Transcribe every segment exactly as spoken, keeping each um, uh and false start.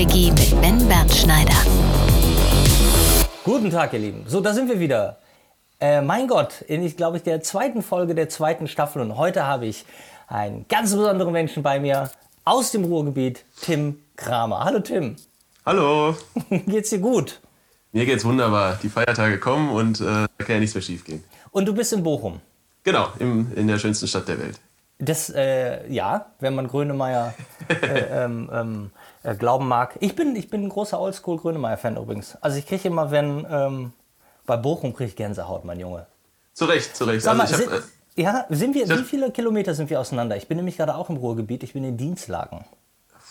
Fußball-W G mit Ben Bernd Schneider. Guten Tag, ihr Lieben. So, da sind wir wieder. Äh, mein Gott, in, ich glaube, der zweiten Folge der zweiten Staffel. Und heute habe ich einen ganz besonderen Menschen bei mir aus dem Ruhrgebiet, Tim Kramer. Hallo, Tim. Hallo. Geht's dir gut? Mir geht's wunderbar. Die Feiertage kommen und äh, da kann ja nichts mehr schief gehen. Und du bist in Bochum? Genau, im, in der schönsten Stadt der Welt. Das, äh, ja, wenn man Grönemeyer äh, ähm, äh, glauben mag. Ich bin, ich bin ein großer Oldschool-Grönemeyer-Fan übrigens. Also ich kriege immer, wenn, ähm, bei Bochum kriege ich Gänsehaut, mein Junge. Zu Recht, zu Recht. Sag mal, also ich sind, hab, äh, ja, sind wir, wie viele Kilometer sind wir auseinander? Ich bin nämlich gerade auch im Ruhrgebiet, ich bin in Dinslaken.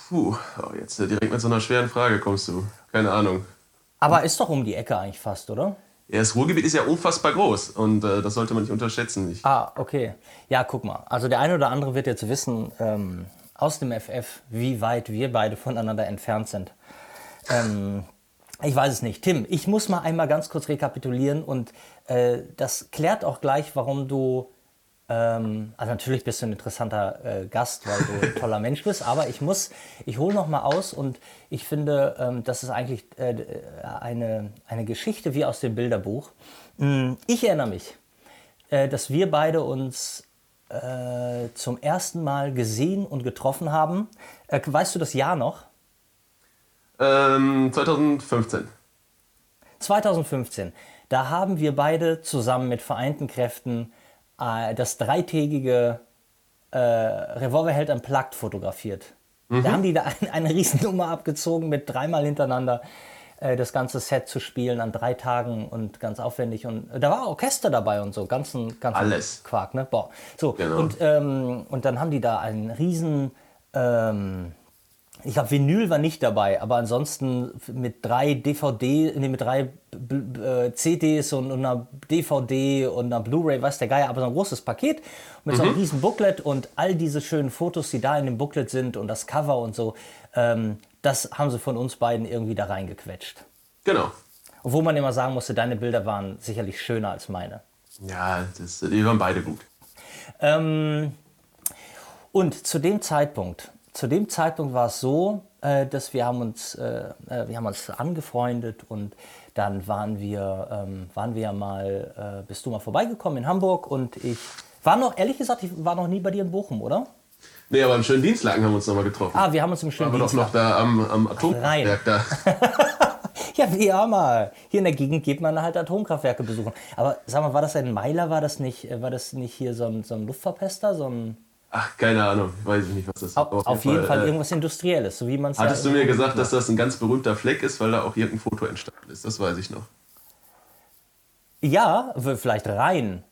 Puh, oh, jetzt direkt mit so einer schweren Frage kommst du. Keine Ahnung. Aber ist doch um die Ecke eigentlich fast, oder? Ja, das Ruhrgebiet ist ja unfassbar groß und äh, das sollte man nicht unterschätzen. Ich ah, okay. Ja, guck mal. Also der eine oder andere wird jetzt wissen, ähm, aus dem F F, wie weit wir beide voneinander entfernt sind. Ähm, ich weiß es nicht. Tim, ich muss mal einmal ganz kurz rekapitulieren und äh, das klärt auch gleich, warum du... Ähm, also natürlich bist du ein interessanter äh, Gast, weil du ein toller Mensch bist, aber ich muss, ich hole noch mal aus und ich finde, ähm, das ist eigentlich äh, eine, eine Geschichte wie aus dem Bilderbuch. Ich erinnere mich, äh, dass wir beide uns äh, zum ersten Mal gesehen und getroffen haben. Äh, weißt du das Jahr noch? Ähm, zwanzig fünfzehn. zwanzig fünfzehn. Da haben wir beide zusammen mit vereinten Kräften das dreitägige äh, Revolverheld Unplugged fotografiert. Mhm. Da haben die da ein, eine Riesennummer abgezogen, mit dreimal hintereinander äh, das ganze Set zu spielen an drei Tagen und ganz aufwendig. Und äh, da war Orchester dabei und so, ganzen, ganzen Alles. Quark, ne? Boah. So, genau. und, ähm, und dann haben die da einen riesen, ähm, ich glaube, Vinyl war nicht dabei, aber ansonsten mit drei D V D, nee, mit drei C Ds und einer D V D und einer Blu-ray, weiß der Geier, aber so ein großes Paket mit so einem mhm. riesen Booklet und all diese schönen Fotos, die da in dem Booklet sind und das Cover und so, ähm, das haben sie von uns beiden irgendwie da reingequetscht. Genau. Obwohl man immer sagen musste, deine Bilder waren sicherlich schöner als meine. Ja, das, die waren beide gut. Ähm, und zu dem Zeitpunkt, zu dem Zeitpunkt war es so, äh, dass wir haben uns, äh, wir haben uns angefreundet und dann waren wir, ähm, waren wir ja mal, äh, bist du mal vorbeigekommen in Hamburg und ich war noch, ehrlich gesagt, ich war noch nie bei dir in Bochum, oder? Nee, aber im schönen Dinslaken haben wir uns nochmal getroffen. Ah, wir haben uns im schönen Dinslaken. Aber doch noch da am, am Atomkraftwerk da. Ja, ja mal. Hier in der Gegend geht man halt Atomkraftwerke besuchen. Aber sag mal, war das ein Meiler, war das nicht, war das nicht hier so ein, so ein Luftverpester, so ein... Ach, keine Ahnung, ich weiß nicht, was das ist. Auf, auf jeden Fall, Fall äh, irgendwas Industrielles, so wie man es... Hattest ja du mir gesagt, dass das ein ganz berühmter Fleck ist, weil da auch irgendein Foto entstanden ist, das weiß ich noch. Ja, vielleicht rein.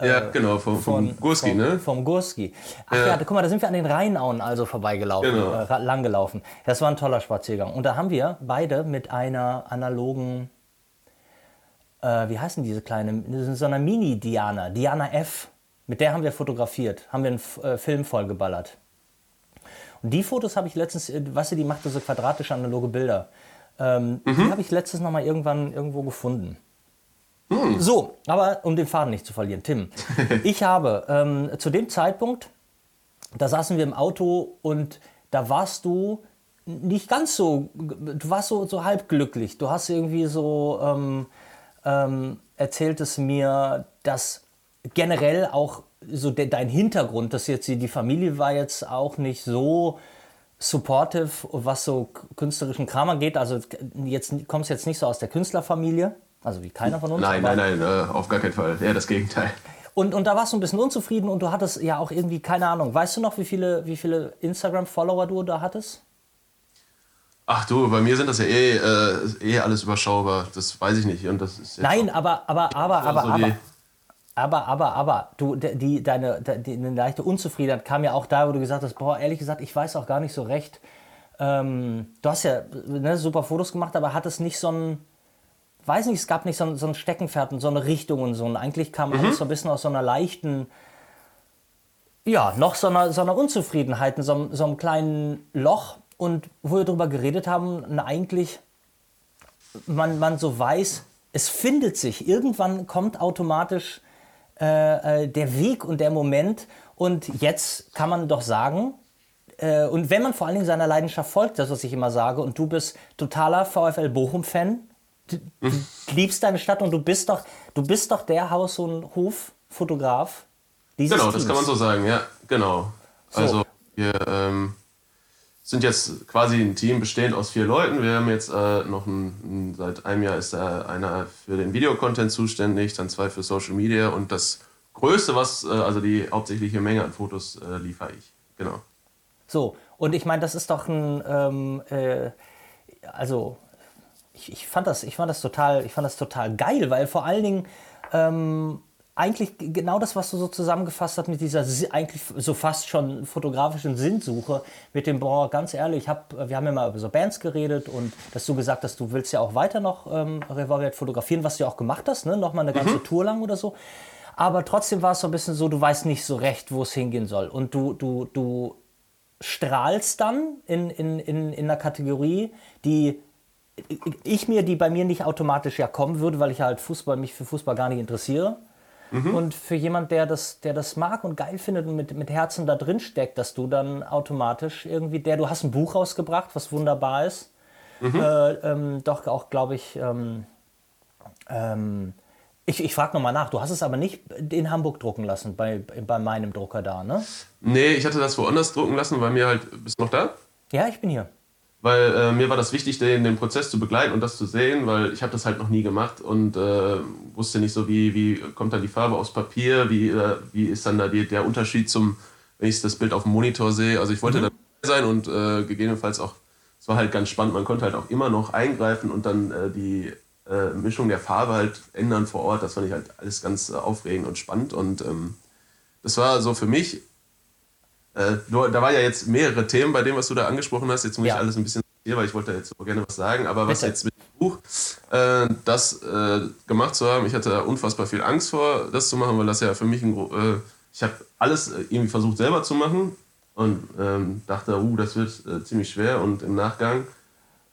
Ja, äh, genau, vom, vom, vom Gursky, vom, ne? Vom Gursky. Ach ja. ja, guck mal, da sind wir an den Rheinauen also vorbeigelaufen, genau. äh, langgelaufen. Das war ein toller Spaziergang. Und da haben wir beide mit einer analogen, äh, wie heißen diese kleine, so einer Mini-Diana, Diana F., mit der haben wir fotografiert, haben wir einen F- äh, Film vollgeballert. Und die Fotos habe ich letztens, äh, weißt du, die machte so quadratische analoge Bilder. Ähm, mhm. Die habe ich letztens nochmal irgendwann irgendwo gefunden. Mhm. So, aber um den Faden nicht zu verlieren, Tim. Ich habe ähm, zu dem Zeitpunkt, da saßen wir im Auto und da warst du nicht ganz so, du warst so, so halbglücklich. Du hast irgendwie so, ähm, ähm, erzählt es mir, dass... generell auch so de- dein Hintergrund, dass jetzt die, die Familie war jetzt auch nicht so supportive, was so künstlerischen Kram angeht. Also jetzt kommst jetzt nicht so aus der Künstlerfamilie, also wie keiner von uns. Nein, nein, nein, äh, auf gar keinen Fall. Ja, das Gegenteil. Und, und da warst du ein bisschen unzufrieden und du hattest ja auch irgendwie, keine Ahnung, weißt du noch, wie viele, wie viele Instagram-Follower du da hattest? Ach du, bei mir sind das ja eh, äh, eh alles überschaubar. Das weiß ich nicht. Und das ist nein, aber, aber, aber, aber, so aber. Aber, aber, aber, du, die, deine, deine leichte Unzufriedenheit kam ja auch da, wo du gesagt hast, boah, ehrlich gesagt, ich weiß auch gar nicht so recht. Ähm, du hast ja ne, super Fotos gemacht, aber hattest nicht so ein, weiß nicht, es gab nicht so ein, so ein Steckenpferd und so eine Richtung und so. Und eigentlich kam mhm. alles so ein bisschen aus so einer leichten, ja, noch so einer, so einer Unzufriedenheit, in so, so einem kleinen Loch. Und wo wir drüber geredet haben, na, eigentlich, man, man so weiß, es findet sich, irgendwann kommt automatisch... Äh, der Weg und der Moment und jetzt kann man doch sagen, äh, und wenn man vor allen Dingen seiner Leidenschaft folgt, das, was ich immer sage, und du bist totaler VfL Bochum-Fan, du, du liebst deine Stadt und du bist doch, du bist doch der Haus- und Hoffotograf dieses Genau, Teams. Das kann man so sagen, ja, genau. So. Also wir ähm, sind jetzt quasi ein Team bestehend aus vier Leuten. Wir haben jetzt äh, noch ein, ein, seit einem Jahr ist da einer für den Videocontent zuständig, dann zwei für Social Media und das Größte, was, äh, also die hauptsächliche Menge an Fotos äh, liefere ich, genau. So, und ich meine, das ist doch ein, ähm, äh, also ich, ich fand das, ich fand das total, ich fand das total geil, weil vor allen Dingen, ähm, eigentlich genau das, was du so zusammengefasst hast mit dieser eigentlich so fast schon fotografischen Sinnsuche mit dem, boah, ganz ehrlich, ich hab, wir haben ja mal über so Bands geredet und dass du gesagt hast, du willst ja auch weiter noch ähm, Revolverheld fotografieren, was du ja auch gemacht hast, ne? Nochmal eine ganze mhm. Tour lang oder so. Aber trotzdem war es so ein bisschen so, du weißt nicht so recht, wo es hingehen soll. Und du, du, du strahlst dann in, in, in, in einer Kategorie, die... ich mir, die bei mir nicht automatisch ja kommen würde, weil ich halt Fußball, mich für Fußball gar nicht interessiere. Mhm. Und für jemand, der das, der das mag und geil findet und mit, mit Herzen da drin steckt, dass du dann automatisch irgendwie der, du hast ein Buch rausgebracht, was wunderbar ist, mhm. äh, ähm, doch auch, glaube ich, ähm, ähm, ich, ich frage nochmal nach, du hast es aber nicht in Hamburg drucken lassen, bei, bei meinem Drucker da, ne? Nee, ich hatte das woanders drucken lassen, weil mir halt, bist du noch da? Ja, ich bin hier. Weil äh, mir war das wichtig, den, den Prozess zu begleiten und das zu sehen, weil ich habe das halt noch nie gemacht und äh, wusste nicht so, wie, wie kommt dann die Farbe aufs Papier, wie, äh, wie ist dann da die, der Unterschied zum, wenn ich das Bild auf dem Monitor sehe. Also ich wollte mhm. da sein und äh, gegebenenfalls auch, es war halt ganz spannend, man konnte halt auch immer noch eingreifen und dann äh, die äh, Mischung der Farbe halt ändern vor Ort. Das fand ich halt alles ganz äh, aufregend und spannend und ähm, das war so für mich. Äh, du, da war ja jetzt mehrere Themen bei dem, was du da angesprochen hast. Jetzt muss ja. ich alles ein bisschen hier, weil ich wollte da jetzt so gerne was sagen. Aber was Bitte. Jetzt mit dem Buch, äh, das äh, gemacht zu haben, ich hatte da unfassbar viel Angst vor, das zu machen, weil das ja für mich ein... Äh, ich habe alles irgendwie versucht selber zu machen und ähm, dachte, uh, das wird äh, ziemlich schwer. Und im Nachgang,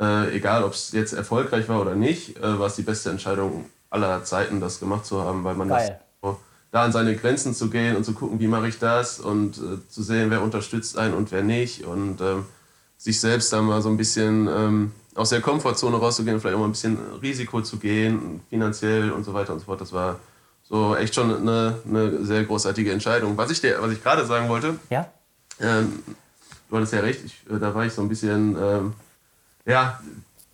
äh, egal ob es jetzt erfolgreich war oder nicht, äh, war es die beste Entscheidung aller Zeiten, das gemacht zu haben, weil man Geil. das... da an seine Grenzen zu gehen und zu gucken, wie mache ich das und äh, zu sehen, wer unterstützt einen und wer nicht und ähm, sich selbst da mal so ein bisschen ähm, aus der Komfortzone rauszugehen, vielleicht auch mal ein bisschen Risiko zu gehen, finanziell und so weiter und so fort. Das war so echt schon eine, eine sehr großartige Entscheidung. Was ich dir, was ich gerade sagen wollte, ja? ähm, du hattest ja recht, ich, äh, da war ich so ein bisschen, ähm, ja,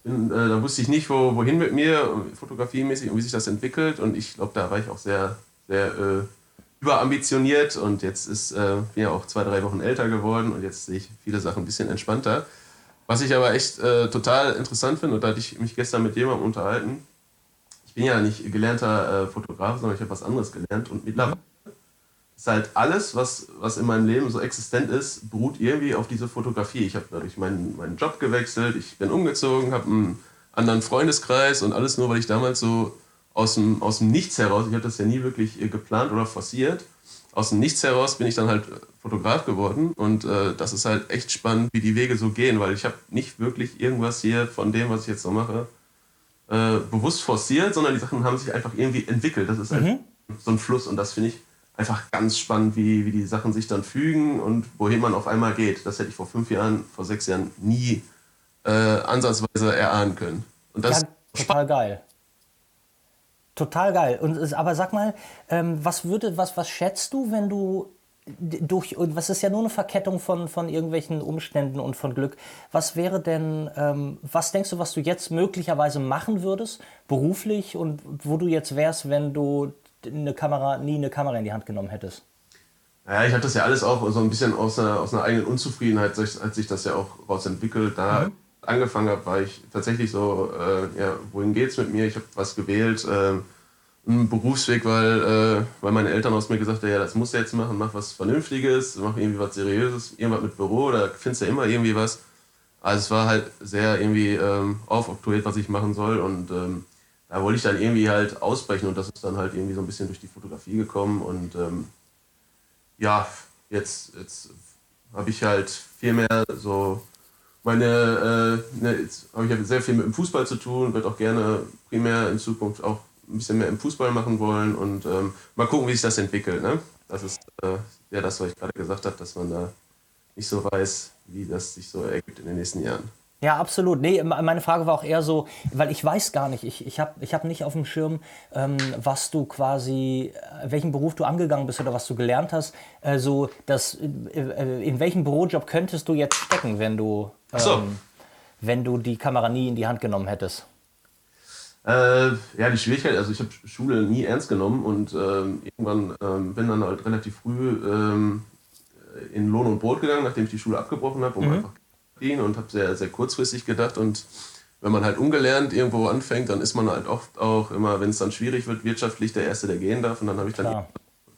bin, äh, da wusste ich nicht, wo, wohin mit mir, fotografiemäßig und wie sich das entwickelt und ich glaube, da war ich auch sehr... sehr äh, überambitioniert und jetzt ist äh, bin ja auch zwei, drei Wochen älter geworden und jetzt sehe ich viele Sachen ein bisschen entspannter. Was ich aber echt äh, total interessant finde, und da hatte ich mich gestern mit jemandem unterhalten, ich bin ja nicht gelernter äh, Fotograf, sondern ich habe was anderes gelernt und mittlerweile ist halt alles, was, was in meinem Leben so existent ist, beruht irgendwie auf diese Fotografie. Ich habe dadurch meinen, meinen Job gewechselt, ich bin umgezogen, habe einen anderen Freundeskreis und alles nur, weil ich damals so Aus dem, aus dem Nichts heraus, ich habe das ja nie wirklich geplant oder forciert, aus dem Nichts heraus bin ich dann halt Fotograf geworden und äh, das ist halt echt spannend, wie die Wege so gehen, weil ich habe nicht wirklich irgendwas hier von dem, was ich jetzt so mache, äh, bewusst forciert, sondern die Sachen haben sich einfach irgendwie entwickelt. Das ist halt mhm. so ein Fluss und das finde ich einfach ganz spannend, wie, wie die Sachen sich dann fügen und wohin man auf einmal geht. Das hätte ich vor fünf Jahren, vor sechs Jahren nie äh, ansatzweise erahnen können. Und das ja, ist total geil. Total geil. Und, aber sag mal, ähm, was, würde, was, was schätzt du, wenn du durch, was ist ja nur eine Verkettung von, von irgendwelchen Umständen und von Glück, was wäre denn, ähm, was denkst du, was du jetzt möglicherweise machen würdest, beruflich und wo du jetzt wärst, wenn du eine Kamera, nie eine Kamera in die Hand genommen hättest? Naja, ich habe das ja alles auch so ein bisschen aus einer, aus einer eigenen Unzufriedenheit, als sich das ja auch rausentwickelt, da... Mhm. angefangen habe, war ich tatsächlich so, äh, ja, wohin geht's mit mir? Ich habe was gewählt, äh, einen Berufsweg, weil, äh, weil meine Eltern aus mir gesagt haben, ja, das musst du jetzt machen, mach was Vernünftiges, mach irgendwie was Seriöses, irgendwas mit Büro, da findest du immer irgendwie was. Also es war halt sehr irgendwie ähm, aufoktroyiert, was ich machen soll und ähm, da wollte ich dann irgendwie halt ausbrechen und das ist dann halt irgendwie so ein bisschen durch die Fotografie gekommen und ähm, ja, jetzt, jetzt habe ich halt viel mehr so Meine, äh, ne, jetzt habe ich ja sehr viel mit dem Fußball zu tun, würde auch gerne primär in Zukunft auch ein bisschen mehr im Fußball machen wollen und ähm, mal gucken, wie sich das entwickelt. Ne? Das ist äh, ja das, was ich gerade gesagt habe, dass man da nicht so weiß, wie das sich so ergibt in den nächsten Jahren. Ja, absolut. Nee, meine Frage war auch eher so, weil ich weiß gar nicht, ich, ich habe ich hab nicht auf dem Schirm, ähm, was du quasi, welchen Beruf du angegangen bist oder was du gelernt hast. Also, dass, äh, in welchem Bürojob könntest du jetzt stecken, wenn du, ähm, so. wenn du die Kamera nie in die Hand genommen hättest? Äh, ja, die Schwierigkeit, also ich habe Schule nie ernst genommen und ähm, irgendwann ähm, bin dann halt relativ früh ähm, in Lohn und Brot gegangen, nachdem ich die Schule abgebrochen habe, um mhm. einfach und habe sehr, sehr kurzfristig gedacht, und wenn man halt ungelernt irgendwo anfängt, dann ist man halt oft auch immer, wenn es dann schwierig wird, wirtschaftlich der Erste, der gehen darf, und dann habe ich dann Klar.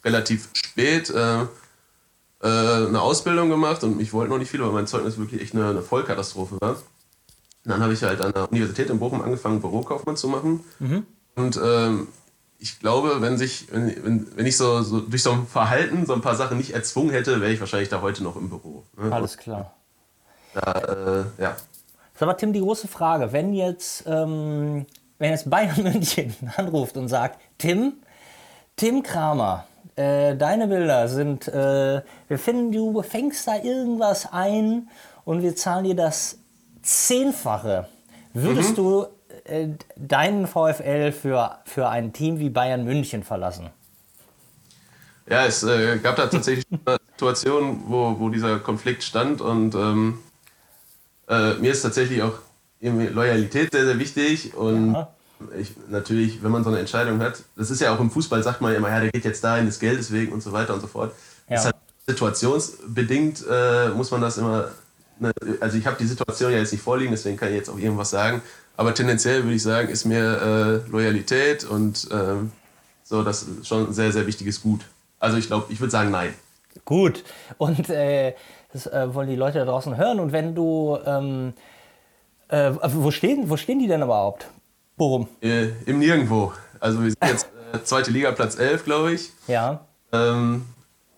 relativ spät äh, äh, eine Ausbildung gemacht und ich wollte noch nicht viel, weil mein Zeugnis wirklich echt eine, eine Vollkatastrophe war. Und dann habe ich halt an der Universität in Bochum angefangen, Bürokaufmann zu machen mhm. und ähm, ich glaube, wenn, sich, wenn, wenn, wenn ich so, so durch so ein Verhalten so ein paar Sachen nicht erzwungen hätte, wäre ich wahrscheinlich da heute noch im Büro. Ne? Alles klar. Da, äh, ja. Sag mal, Tim, die große Frage, wenn jetzt, ähm, wenn jetzt Bayern München anruft und sagt, Tim, Tim Kramer, äh, deine Bilder sind, äh, wir finden, du fängst da irgendwas ein und wir zahlen dir das Zehnfache. Würdest mhm. du äh, deinen VfL für, für ein Team wie Bayern München verlassen? Ja, es äh, gab da tatsächlich eine Situation, wo, wo dieser Konflikt stand, und ähm, Äh, mir ist tatsächlich auch Loyalität sehr, sehr wichtig, und ja. ich, natürlich, wenn man so eine Entscheidung hat, das ist ja auch im Fußball, sagt man immer, ja, der geht jetzt dahin, des Geldes wegen und so weiter und so fort. Ja. Das ist halt situationsbedingt, äh, muss man das immer, ne, also ich habe die Situation ja jetzt nicht vorliegen, deswegen kann ich jetzt auch irgendwas sagen, aber tendenziell würde ich sagen, ist mir äh, Loyalität und äh, so, das ist schon ein sehr, sehr wichtiges Gut. Also ich glaube, ich würde sagen, nein. Gut, und äh, das äh, wollen die Leute da draußen hören. Und wenn du, ähm, äh, wo stehen, wo stehen die denn überhaupt? Worum? Äh, Im Nirgendwo. Also wir sind jetzt äh, zweite Liga, Platz elf, glaube ich. Ja. Ähm,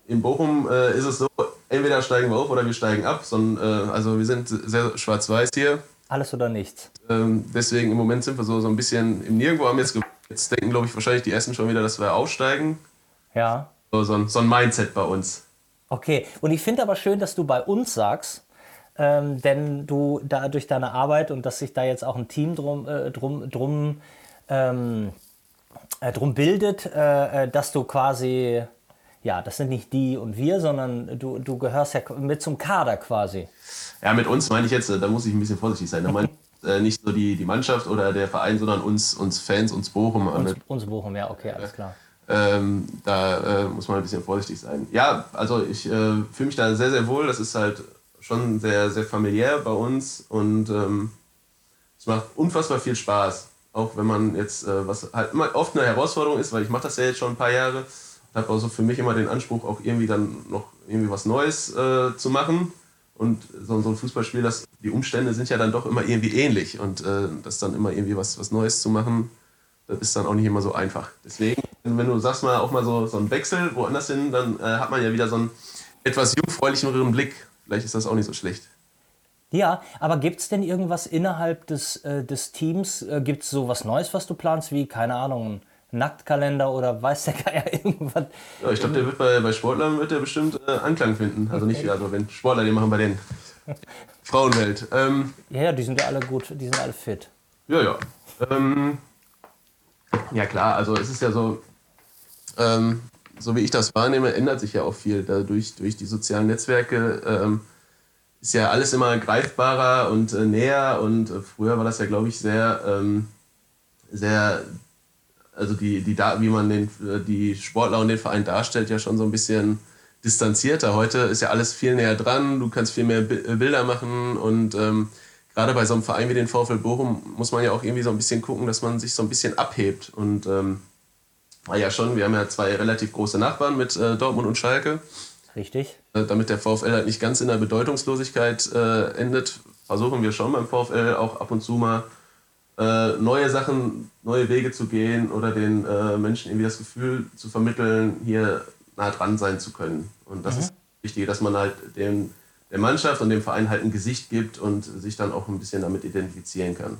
in Bochum äh, ist es so, entweder steigen wir auf oder wir steigen ab. So ein, äh, also wir sind sehr schwarz-weiß hier. Alles oder nichts. Ähm, deswegen im Moment sind wir so, so ein bisschen im Nirgendwo. Haben jetzt, jetzt denken, glaube ich, wahrscheinlich die Ersten schon wieder, dass wir aufsteigen. Ja. So, so, ein, so ein Mindset bei uns. Okay, und ich finde aber schön, dass du bei uns sagst, ähm, denn du da durch deine Arbeit und dass sich da jetzt auch ein Team drum, äh, drum, drum, ähm, äh, drum bildet, äh, dass du quasi, ja, das sind nicht die und wir, sondern du, du gehörst ja mit zum Kader quasi. Ja, mit uns meine ich jetzt, da muss ich ein bisschen vorsichtig sein, da meine ich äh, nicht so die, die Mannschaft oder der Verein, sondern uns, uns Fans, uns Bochum. Uns, uns Bochum, ja, okay, alles klar. Ähm, da äh, muss man ein bisschen vorsichtig sein. Ja, also ich äh, fühle mich da sehr, sehr wohl. Das ist halt schon sehr, sehr familiär bei uns, und ähm, es macht unfassbar viel Spaß. Auch wenn man jetzt, äh, was halt immer oft eine Herausforderung ist, weil ich mache das ja jetzt schon ein paar Jahre und habe also für mich immer den Anspruch, auch irgendwie dann noch irgendwie was Neues äh, zu machen. Und so, so ein Fußballspiel, das, die Umstände sind ja dann doch immer irgendwie ähnlich, und äh, das dann immer irgendwie was, was Neues zu machen, das ist dann auch nicht immer so einfach. Deswegen, wenn du sagst, mal auch mal so, so einen Wechsel woanders hin, dann äh, hat man ja wieder so einen etwas jungfräulicheren Blick. Vielleicht ist das auch nicht so schlecht. Ja, aber gibt es denn irgendwas innerhalb des, äh, des Teams? Äh, gibt es so was Neues, was du planst, wie, keine Ahnung, einen Nacktkalender oder weiß der Geier irgendwas? Ja, ich glaube, der wird bei, bei Sportlern wird der bestimmt äh, Anklang finden. Also nicht, also wenn Sportler, die machen bei denen. Frauenwelt. Ähm, ja, ja, die sind ja alle gut, die sind alle fit. Ja, ja. Ähm, ja klar, also es ist ja so, ähm, so wie ich das wahrnehme, ändert sich ja auch viel. Dadurch, durch die sozialen Netzwerke ähm, ist ja alles immer greifbarer und äh, näher, und äh, früher war das ja, glaube ich, sehr, ähm, sehr, also die, die Daten, wie man den, die Sportler und den Verein darstellt, ja schon so ein bisschen distanzierter. Heute ist ja alles viel näher dran, du kannst viel mehr Bi- Bilder machen, und ähm, gerade bei so einem Verein wie den VfL Bochum muss man ja auch irgendwie so ein bisschen gucken, dass man sich so ein bisschen abhebt. Und ähm, war ja schon, wir haben ja zwei relativ große Nachbarn mit äh, Dortmund und Schalke. Richtig. Äh, damit der VfL halt nicht ganz in der Bedeutungslosigkeit äh, endet, versuchen wir schon beim VfL auch ab und zu mal äh, neue Sachen, neue Wege zu gehen oder den äh, Menschen irgendwie das Gefühl zu vermitteln, hier nah dran sein zu können. Und das mhm. ist wichtig, dass man halt den... der Mannschaft und dem Verein halt ein Gesicht gibt und sich dann auch ein bisschen damit identifizieren kann.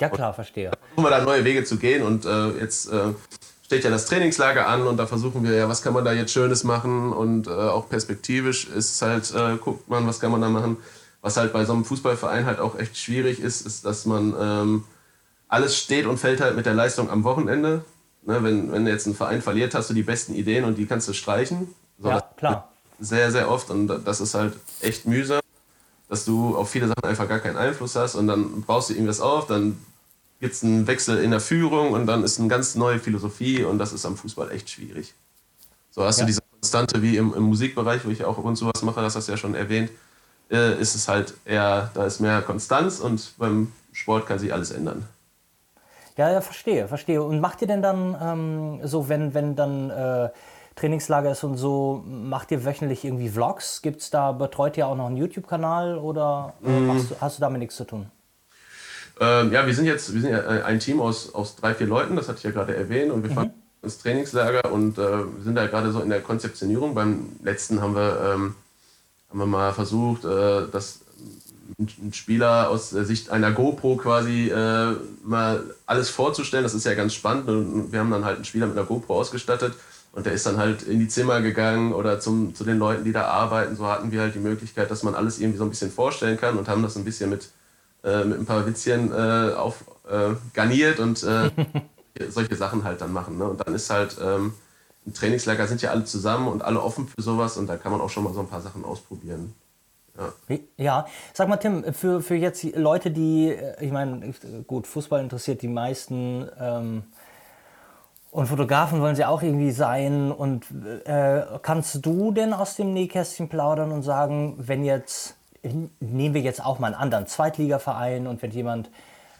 Ja klar, verstehe. Da versuchen wir da neue Wege zu gehen, und äh, jetzt äh, steht ja das Trainingslager an und da versuchen wir ja, was kann man da jetzt Schönes machen und äh, auch perspektivisch ist halt, äh, guckt man, was kann man da machen. Was halt bei so einem Fußballverein halt auch echt schwierig ist, ist, dass man ähm, alles steht und fällt halt mit der Leistung am Wochenende. Ne, wenn, wenn jetzt ein Verein verliert, hast du die besten Ideen und die kannst du streichen. So, ja, klar. Sehr, sehr oft und das ist halt echt mühsam, dass du auf viele Sachen einfach gar keinen Einfluss hast und dann baust du irgendwas auf, dann gibt es einen Wechsel in der Führung und dann ist eine ganz neue Philosophie und das ist am Fußball echt schwierig. So hast ja. du diese Konstante wie im, im Musikbereich, wo ich auch ab und zu was mache, das hast du ja schon erwähnt, äh, ist es halt eher, da ist mehr Konstanz und beim Sport kann sich alles ändern. Ja, ja, verstehe, verstehe. Und macht ihr denn dann ähm, so, wenn, wenn dann äh, Trainingslager ist und so, macht ihr wöchentlich irgendwie Vlogs? Gibt's da, betreut ihr auch noch einen YouTube-Kanal oder äh, machst, hast du damit nichts zu tun? Ähm, ja, wir sind jetzt wir sind ja ein Team aus, aus drei, vier Leuten, das hatte ich ja gerade erwähnt, und wir mhm. fahren ins Trainingslager und äh, sind da gerade so in der Konzeptionierung. Beim letzten haben wir, ähm, haben wir mal versucht, äh, dass ein Spieler aus der Sicht einer GoPro quasi äh, mal alles vorzustellen. Das ist ja ganz spannend und wir haben dann halt einen Spieler mit einer GoPro ausgestattet und der ist dann halt in die Zimmer gegangen oder zum, zu den Leuten, die da arbeiten. So hatten wir halt die Möglichkeit, dass man alles irgendwie so ein bisschen vorstellen kann und haben das ein bisschen mit mit ein paar Witzchen äh, auf, äh, garniert und äh, solche Sachen halt dann machen. Ne? Und dann ist halt, ähm, im Trainingslager sind ja alle zusammen und alle offen für sowas und da kann man auch schon mal so ein paar Sachen ausprobieren. Ja, ja. Sag mal Tim, für, für jetzt Leute, die, ich meine, gut, Fußball interessiert die meisten ähm, und Fotografen wollen sie auch irgendwie sein und äh, kannst du denn aus dem Nähkästchen plaudern und sagen, wenn jetzt nehmen wir jetzt auch mal einen anderen Zweitligaverein und wenn jemand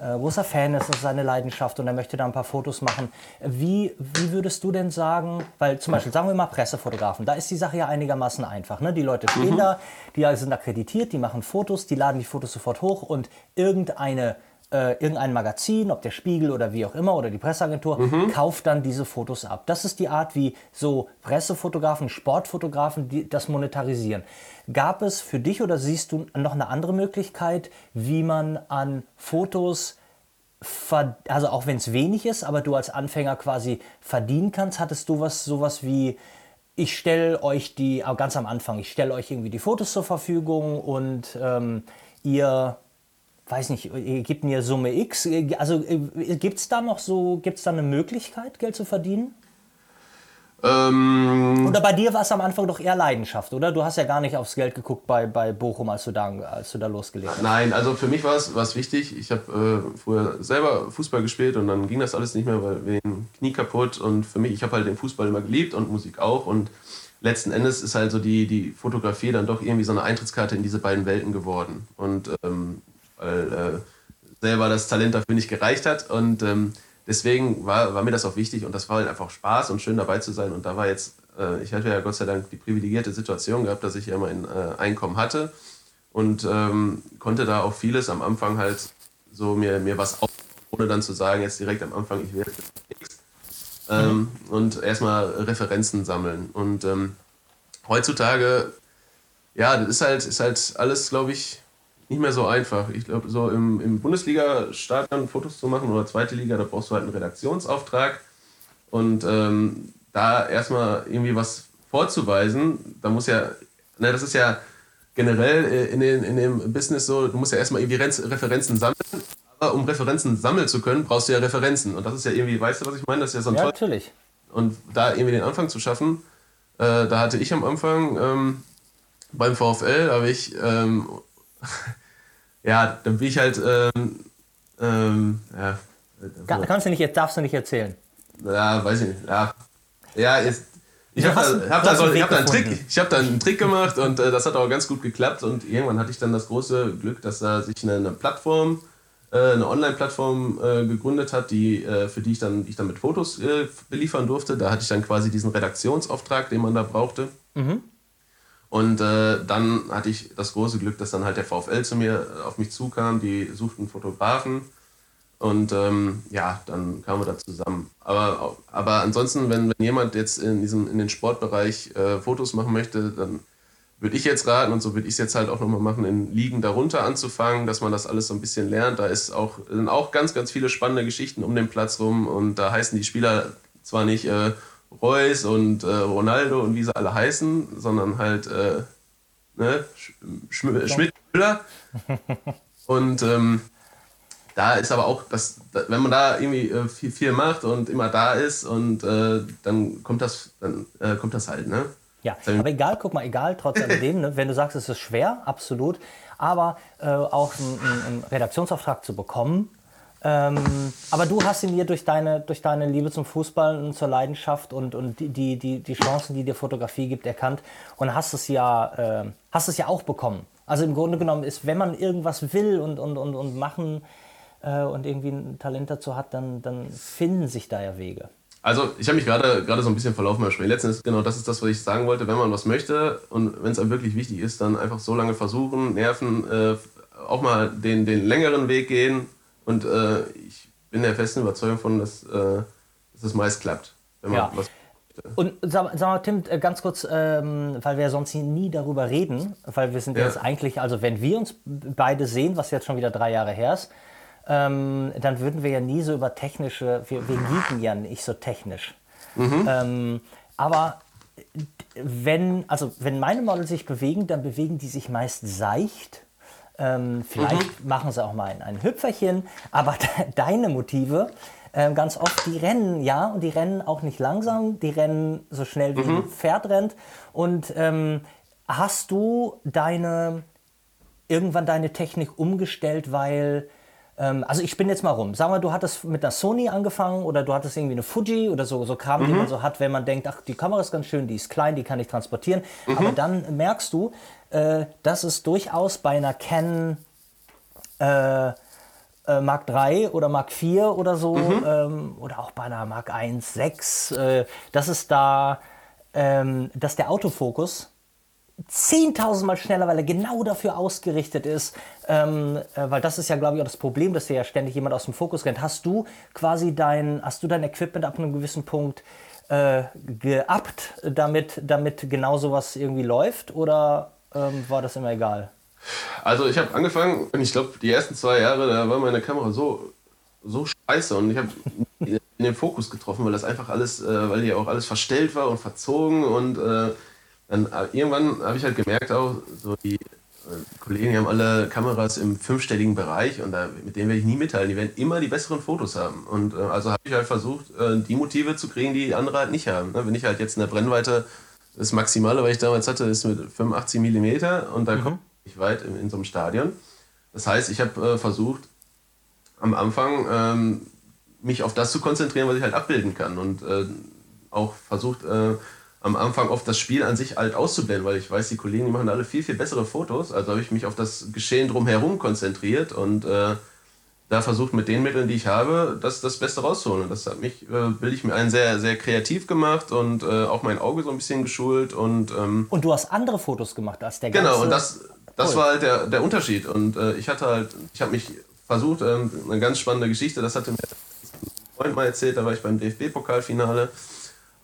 äh, großer Fan ist, das ist seine Leidenschaft und er möchte da ein paar Fotos machen. Wie, wie würdest du denn sagen, weil zum Beispiel sagen wir mal Pressefotografen, da ist die Sache ja einigermaßen einfach. Ne? Die Leute stehen mhm. da, die sind akkreditiert, die machen Fotos, die laden die Fotos sofort hoch und irgendeine, äh, irgendein Magazin, ob der Spiegel oder wie auch immer oder die Presseagentur, mhm. kauft dann diese Fotos ab. Das ist die Art, wie so Pressefotografen, Sportfotografen die das monetarisieren. Gab es für dich oder siehst du noch eine andere Möglichkeit, wie man an Fotos, ver- also auch wenn es wenig ist, aber du als Anfänger quasi verdienen kannst? Hattest du was, sowas wie, ich stelle euch die, ganz am Anfang, ich stelle euch irgendwie die Fotos zur Verfügung und ähm, ihr, weiß nicht, ihr gebt mir Summe X. Also äh, gibt es da noch so, gibt es da eine Möglichkeit, Geld zu verdienen? Ähm, oder bei dir war es am Anfang doch eher Leidenschaft, oder? Du hast ja gar nicht aufs Geld geguckt bei, bei Bochum, als du da, als du da losgelegt hast. Nein, also für mich war es wichtig. Ich habe äh, früher selber Fußball gespielt und dann ging das alles nicht mehr, weil wegen Knie kaputt. Und für mich, ich habe halt den Fußball immer geliebt und Musik auch. Und letzten Endes ist halt so die, die Fotografie dann doch irgendwie so eine Eintrittskarte in diese beiden Welten geworden. Und ähm, weil äh, selber das Talent dafür nicht gereicht hat und ähm, deswegen war, war mir das auch wichtig und das war halt einfach Spaß und schön dabei zu sein. Und da war jetzt, äh, ich hatte ja Gott sei Dank die privilegierte Situation gehabt, dass ich ja immer ein äh, Einkommen hatte und ähm, konnte da auch vieles am Anfang halt so mir, mir was aufbauen, ohne dann zu sagen, jetzt direkt am Anfang, ich will jetzt nichts. Ähm, mhm. Und erstmal Referenzen sammeln. Und ähm, heutzutage, ja, das ist halt, ist halt alles, glaube ich, nicht mehr so einfach. Ich glaube, so im, im Bundesliga-Stadion Fotos zu machen oder zweite Liga, da brauchst du halt einen Redaktionsauftrag. Und ähm, da erstmal irgendwie was vorzuweisen, da muss ja, na, das ist ja generell in, den, in dem Business so, du musst ja erstmal irgendwie Referenzen sammeln. Aber um Referenzen sammeln zu können, brauchst du ja Referenzen. Und das ist ja irgendwie, weißt du, was ich meine? Das ist ja so ein ja, toll. Natürlich. Und da irgendwie den Anfang zu schaffen, äh, da hatte ich am Anfang ähm, beim VfL, habe ich. Ähm, Ja, dann bin ich halt. Ähm, ähm, ja. Kannst du nicht, darfst du nicht erzählen. Ja, weiß ich nicht. Ja, ja jetzt, ich habe da, hab da, so, hab da einen Trick, ich habe da einen Trick gemacht und äh, das hat auch ganz gut geklappt. Und irgendwann hatte ich dann das große Glück, dass da sich eine, eine Plattform, äh, eine Online-Plattform äh, gegründet hat, die äh, für die ich dann, die ich dann mit Fotos äh, beliefern durfte. Da hatte ich dann quasi diesen Redaktionsauftrag, den man da brauchte. Mhm. Und äh, dann hatte ich das große Glück, dass dann halt der VfL zu mir, auf mich zukam, die suchten Fotografen und ähm, ja, dann kamen wir da zusammen. Aber, aber ansonsten, wenn, wenn jemand jetzt in diesem in den Sportbereich äh, Fotos machen möchte, dann würde ich jetzt raten und so würde ich es jetzt halt auch nochmal machen, in Ligen darunter anzufangen, dass man das alles so ein bisschen lernt. Da ist auch, sind auch ganz, ganz viele spannende Geschichten um den Platz rum und da heißen die Spieler zwar nicht äh, Reus und äh, Ronaldo und wie sie alle heißen, sondern halt äh, ne, Sch- Schm- Schmidt, Müller. Und ähm, da ist aber auch, das, wenn man da irgendwie äh, viel, viel macht und immer da ist und äh, dann kommt das, dann äh, kommt das halt, ne? Ja, aber egal, guck mal, egal, trotz alledem, ne, wenn du sagst, es ist schwer, absolut, aber äh, auch einen Redaktionsauftrag zu bekommen. Ähm, aber du hast ihn hier durch deine, durch deine Liebe zum Fußball und zur Leidenschaft und, und die, die, die Chancen, die dir Fotografie gibt, erkannt und hast es ja, äh, hast es ja auch bekommen. Also im Grunde genommen ist, wenn man irgendwas will und, und, und, und machen äh, und irgendwie ein Talent dazu hat, dann, dann finden sich da ja Wege. Also ich habe mich gerade gerade so ein bisschen verlaufen beim Spiel. Letztendlich, genau, das ist das, was ich sagen wollte. Wenn man was möchte und wenn es einem wirklich wichtig ist, dann einfach so lange versuchen, nerven, äh, auch mal den, den längeren Weg gehen. Und äh, ich bin der festen Überzeugung von, dass, äh, dass es meist klappt, wenn man ja. was möchte. Und sag, sag mal, Tim, ganz kurz, ähm, weil wir ja sonst nie darüber reden, weil wir sind ja. jetzt eigentlich, also wenn wir uns beide sehen, was jetzt schon wieder drei Jahre her ist, Ähm, dann würden wir ja nie so über technische, wir, wir liegen ja nicht so technisch. Mhm. Ähm, aber wenn, also wenn meine Models sich bewegen, dann bewegen die sich meist seicht. Ähm, vielleicht mhm. machen sie auch mal ein, ein Hüpferchen, aber de- deine Motive, ähm, ganz oft, die rennen, ja, und die rennen auch nicht langsam, die rennen so schnell wie mhm. ein Pferd rennt. Und ähm, hast du deine, irgendwann deine Technik umgestellt, weil... Also ich spinne jetzt mal rum. Sag mal, du hattest mit einer Sony angefangen oder du hattest irgendwie eine Fuji oder so, so Kram, mhm. die man so hat, wenn man denkt, ach, die Kamera ist ganz schön, die ist klein, die kann ich transportieren. Mhm. Aber dann merkst du, äh, dass es durchaus bei einer Canon äh, äh, Mark drei oder Mark vier oder so mhm. ähm, oder auch bei einer Mark eins, sechs, äh, dass es da, ähm, dass der Autofokus zehntausendmal schneller, weil er genau dafür ausgerichtet ist, ähm, äh, weil das ist ja, glaube ich, auch das Problem, dass dir ja ständig jemand aus dem Fokus rennt. Hast du quasi dein, hast du dein Equipment ab einem gewissen Punkt äh, geuppt, damit, damit genau sowas irgendwie läuft, oder ähm, war das immer egal? Also ich habe angefangen und ich glaube, die ersten zwei Jahre, da war meine Kamera so, so scheiße und ich habe in den Fokus getroffen, weil das einfach alles, äh, weil hier auch alles verstellt war und verzogen und äh, Dann, irgendwann habe ich halt gemerkt auch, so die, äh, die Kollegen haben alle Kameras im fünfstelligen Bereich und da, mit denen werde ich nie mitteilen, die werden immer die besseren Fotos haben. Und äh, also habe ich halt versucht, äh, die Motive zu kriegen, die andere halt nicht haben. Ne? Wenn ich halt jetzt in der Brennweite, das Maximale, was ich damals hatte, ist mit fünfundachtzig Millimeter und da mhm. komme ich nicht weit in, in so einem Stadion. Das heißt, ich habe äh, versucht, am Anfang ähm, mich auf das zu konzentrieren, was ich halt abbilden kann und äh, auch versucht, äh, am Anfang oft das Spiel an sich halt auszublenden, weil ich weiß, die Kollegen, die machen alle viel, viel bessere Fotos. Also habe ich mich auf das Geschehen drumherum konzentriert und äh, da versucht, mit den Mitteln, die ich habe, das, das Beste rauszuholen. Das hat mich, äh, bin ich mir einen sehr, sehr kreativ gemacht und äh, auch mein Auge so ein bisschen geschult. Und, ähm, und du hast andere Fotos gemacht als der ganze... Genau, und das, das cool. war halt der, der Unterschied. Und äh, ich hatte halt, ich habe mich versucht, ähm, eine ganz spannende Geschichte, das hatte mir ein Freund mal erzählt, da war ich beim D F B-Pokalfinale.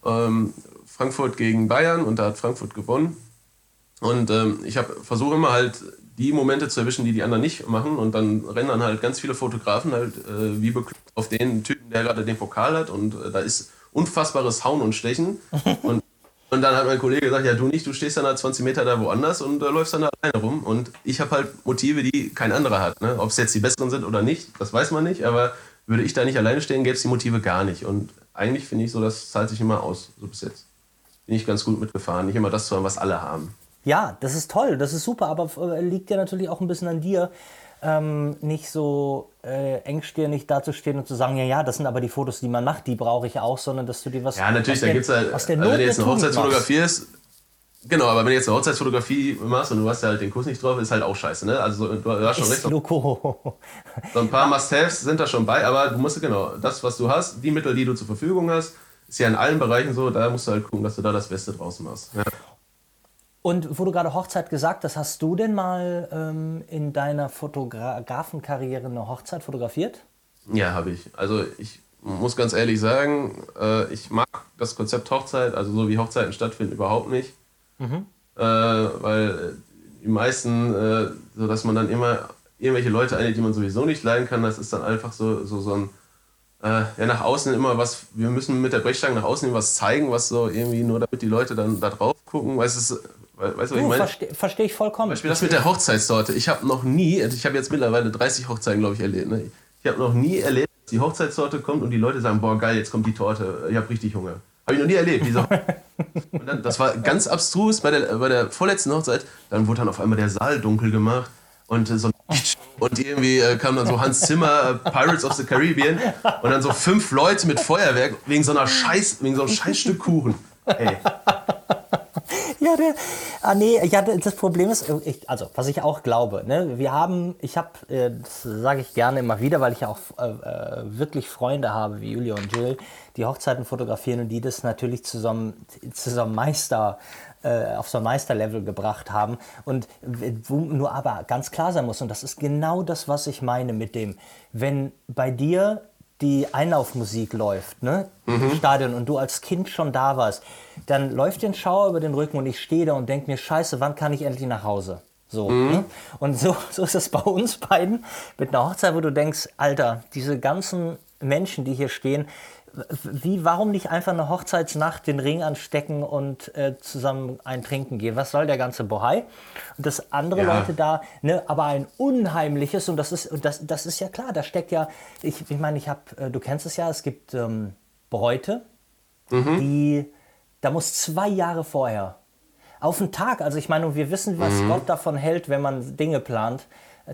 Ähm, Frankfurt gegen Bayern und da hat Frankfurt gewonnen. Und ähm, ich versuche immer halt die Momente zu erwischen, die die anderen nicht machen. Und dann rennen dann halt ganz viele Fotografen halt äh, wie bekloppt auf den Typen, der gerade den Pokal hat. Und äh, da ist unfassbares Hauen und Stechen. Und, und dann hat mein Kollege gesagt, ja du nicht, du stehst dann halt zwanzig Meter da woanders und äh, läufst dann da alleine rum. Und ich habe halt Motive, die kein anderer hat. Ne? Ob es jetzt die besseren sind oder nicht, das weiß man nicht. Aber würde ich da nicht alleine stehen, gäbe es die Motive gar nicht. Und eigentlich finde ich so, das zahlt sich immer aus, so bis jetzt. Bin ich ganz gut mitgefahren, nicht immer das zu haben, was alle haben. Ja, das ist toll, das ist super, aber liegt ja natürlich auch ein bisschen an dir, ähm, nicht so äh, engstirnig dazustehen und zu sagen, ja, ja, das sind aber die Fotos, die man macht, die brauche ich auch, sondern dass du dir was... Ja, natürlich, da gibt es halt, also wenn du jetzt eine Hochzeitsfotografie ist, genau, aber wenn du jetzt eine Hochzeitsfotografie machst und du hast ja halt den Kuss nicht drauf, ist halt auch scheiße, ne? Also du hast schon recht. Loco. So ein paar Must-Haves sind da schon bei, aber du musst genau, das, was du hast, die Mittel, die du zur Verfügung hast, ist ja in allen Bereichen so, da musst du halt gucken, dass du da das Beste draus machst. Ja. Und wo du gerade Hochzeit gesagt hast, hast du denn mal ähm, in deiner Fotografenkarriere eine Hochzeit fotografiert? Ja, habe ich. Also ich muss ganz ehrlich sagen, äh, ich mag das Konzept Hochzeit, also so wie Hochzeiten stattfinden, überhaupt nicht. Mhm. Äh, weil die meisten, äh, so dass man dann immer irgendwelche Leute einlädt, die man sowieso nicht leiden kann, das ist dann einfach so, so, so ein äh, ja, nach außen immer was, wir müssen mit der Brechstange nach außen was zeigen, was so irgendwie nur damit die Leute dann da drauf gucken, weil es ist, weißt du, was ich meine? Verste- verstehe ich vollkommen. Beispiel das mit der Hochzeitstorte. Ich habe noch nie, ich habe jetzt mittlerweile dreißig Hochzeiten, glaube ich, erlebt. Ne? Ich habe noch nie erlebt, dass die Hochzeitstorte kommt und die Leute sagen, boah, geil, jetzt kommt die Torte, ich habe richtig Hunger. Habe ich noch nie erlebt. Diese und dann, das war ganz abstrus bei der, bei der vorletzten Hochzeit. Dann wurde dann auf einmal der Saal dunkel gemacht und so und irgendwie äh, kam dann so Hans Zimmer, äh, Pirates of the Caribbean und dann so fünf Leute mit Feuerwerk wegen so einer Scheiß, wegen so einem Scheißstück Kuchen. Ey. Ja, der, ah nee, ja, das Problem ist, ich, also was ich auch glaube, ne, wir haben, ich habe, das sage ich gerne immer wieder, weil ich ja auch äh, wirklich Freunde habe wie Julia und Jill, die Hochzeiten fotografieren und die das natürlich zu so einem, zu so einem Meister, äh, auf so ein Meisterlevel gebracht haben und wo nur aber ganz klar sein muss, und das ist genau das, was ich meine mit dem, wenn bei dir die Einlaufmusik läuft, ne, mhm. im Stadion und du als Kind schon da warst, dann läuft dir ein Schauer über den Rücken und ich stehe da und denke mir, scheiße, wann kann ich endlich nach Hause? So, mhm. ne? Und so, so ist es bei uns beiden mit einer Hochzeit, wo du denkst, Alter, diese ganzen Menschen, die hier stehen, wie, warum nicht einfach eine Hochzeitsnacht den Ring anstecken und äh, zusammen ein Trinken gehen? Was soll der ganze Bohai? Und dass andere ja. Leute da, ne, aber ein unheimliches, und das ist, und das, das ist ja klar, da steckt ja, ich, ich meine, ich habe, du kennst es ja, es gibt ähm, Bräute, mhm. die, da muss zwei Jahre vorher, auf den Tag, also ich meine, wir wissen, was mhm. Gott davon hält, wenn man Dinge plant,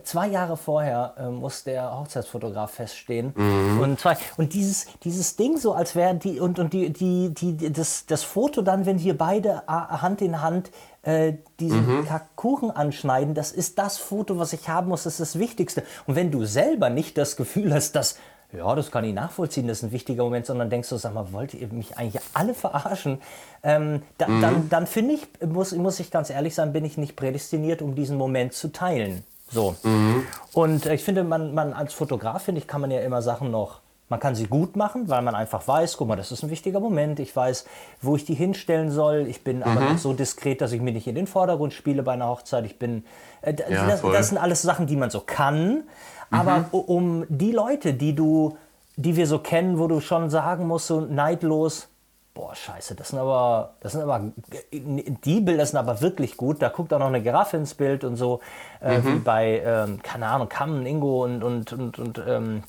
Zwei Jahre vorher äh, muss der Hochzeitsfotograf feststehen. Mhm. Und, zwei, und dieses, dieses Ding, so als wäre die, und, und die, die, die, das, das Foto dann, wenn wir beide Hand in Hand äh, diesen mhm. Kuchen anschneiden, das ist das Foto, was ich haben muss, das ist das Wichtigste. Und wenn du selber nicht das Gefühl hast, dass, ja, das kann ich nachvollziehen, das ist ein wichtiger Moment, sondern denkst du, sag mal, wollt ihr mich eigentlich alle verarschen? Ähm, da, mhm. Dann, dann finde ich, muss, muss ich ganz ehrlich sein, bin ich nicht prädestiniert, um diesen Moment zu teilen. So. Mhm. Und ich finde, man, man als Fotograf, finde ich, kann man ja immer Sachen noch, man kann sie gut machen, weil man einfach weiß, guck mal, das ist ein wichtiger Moment, ich weiß, wo ich die hinstellen soll, ich bin mhm. aber nicht so diskret, dass ich mich nicht in den Vordergrund spiele bei einer Hochzeit, ich bin, äh, ja, das, das sind alles Sachen, die man so kann, aber mhm. um die Leute, die du, die wir so kennen, wo du schon sagen musst, so neidlos, boah, scheiße, das sind aber, das sind aber, die Bilder sind aber wirklich gut. Da guckt auch noch eine Giraffe ins Bild und so, äh, mhm. wie bei, ähm, keine Ahnung, Kamen, Ingo und, und, und, und ähm,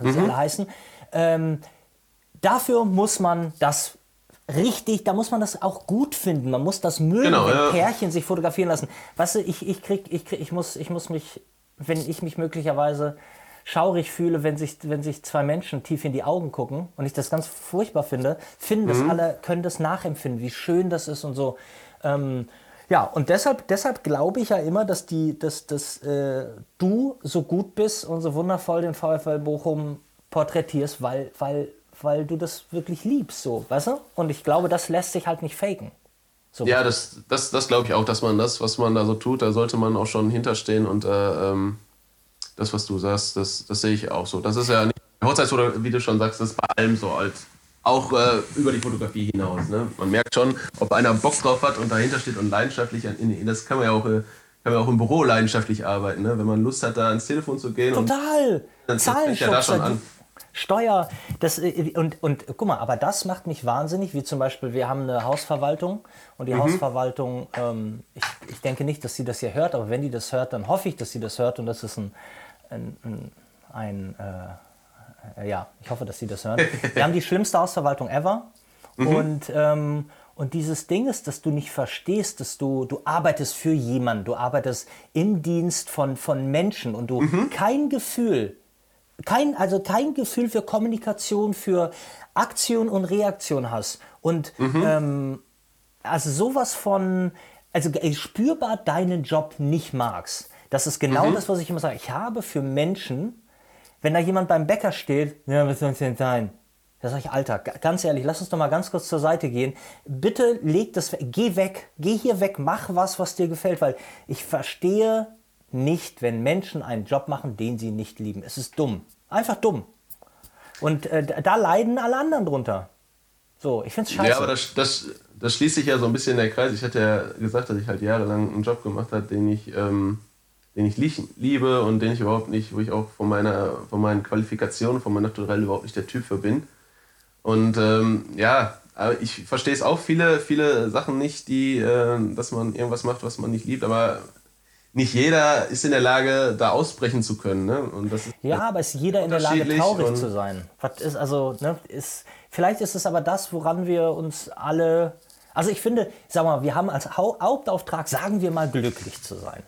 wie mhm. sie alle heißen. Ähm, dafür muss man das richtig, da muss man das auch gut finden. Man muss das mögen, genau, wenn ja. Pärchen sich fotografieren lassen. Weißt du, ich, ich, krieg, ich, krieg, ich, muss, ich muss mich, wenn ich mich möglicherweise schaurig fühle, wenn sich, wenn sich zwei Menschen tief in die Augen gucken und ich das ganz furchtbar finde, finden das mhm. alle, können das nachempfinden, wie schön das ist und so. Ähm, ja, und deshalb, deshalb glaube ich ja immer, dass, die, dass, dass äh, du so gut bist und so wundervoll den VfL Bochum porträtierst, weil, weil, weil du das wirklich liebst, so, weißt du? Und ich glaube, das lässt sich halt nicht faken. So. Ja, das, das, das glaube ich auch, dass man das, was man da so tut, da sollte man auch schon hinterstehen und äh, ähm das, was du sagst, das, das sehe ich auch so. Das ist ja nicht Hochzeitsfotografie, wie du schon sagst, das ist bei allem so, als auch äh, über die Fotografie hinaus. Ne? Man merkt schon, ob einer Bock drauf hat und dahinter steht und leidenschaftlich, in, das kann man ja auch, kann man auch im Büro leidenschaftlich arbeiten, ne? Wenn man Lust hat, da ans Telefon zu gehen. Total! Und dann zieht ja da schon an. Steuer, das, und, und guck mal, aber das macht mich wahnsinnig, wie zum Beispiel, wir haben eine Hausverwaltung und die mhm. Hausverwaltung, ähm, ich, ich denke nicht, dass sie das hier hört, aber wenn die das hört, dann hoffe ich, dass sie das hört und das ist ein, ein, ein, ein äh, ja, ich hoffe, dass sie das hören. Wir haben die schlimmste Hausverwaltung ever mhm. und, ähm, und dieses Ding ist, dass du nicht verstehst, dass du, du arbeitest für jemanden, du arbeitest im Dienst von, von Menschen und du mhm. kein Gefühl Kein, also kein Gefühl für Kommunikation, für Aktion und Reaktion hast. Und mhm. ähm, also sowas von, also spürbar deinen Job nicht magst. Das ist genau mhm. das, was ich immer sage. Ich habe für Menschen, wenn da jemand beim Bäcker steht, ja, was soll es denn sein? Da sage ich, Alter, g- ganz ehrlich, lass uns doch mal ganz kurz zur Seite gehen. Bitte leg das, geh weg, geh hier weg, mach was, was dir gefällt, weil ich verstehe nicht, wenn Menschen einen Job machen, den sie nicht lieben. Es ist dumm. Einfach dumm. Und äh, da leiden alle anderen drunter. So, ich finde es scheiße. Ja, aber das, das, das schließt sich ja so ein bisschen der Kreis. Ich hatte ja gesagt, dass ich halt jahrelang einen Job gemacht habe, den ich ähm, den ich li- liebe und den ich überhaupt nicht, wo ich auch von meiner, von meinen Qualifikationen, von meinem Naturell überhaupt nicht der Typ für bin. Und ähm, ja, aber ich verstehe es auch viele, viele Sachen nicht, die, äh, dass man irgendwas macht, was man nicht liebt, aber nicht jeder ist in der Lage, da ausbrechen zu können. Ne? Und das ist ja, aber ist jeder in der Lage, traurig zu sein? Was ist also, ne, ist, vielleicht ist es aber das, woran wir uns alle... Also ich finde, sag mal, wir haben als Hauptauftrag, sagen wir mal, glücklich zu sein.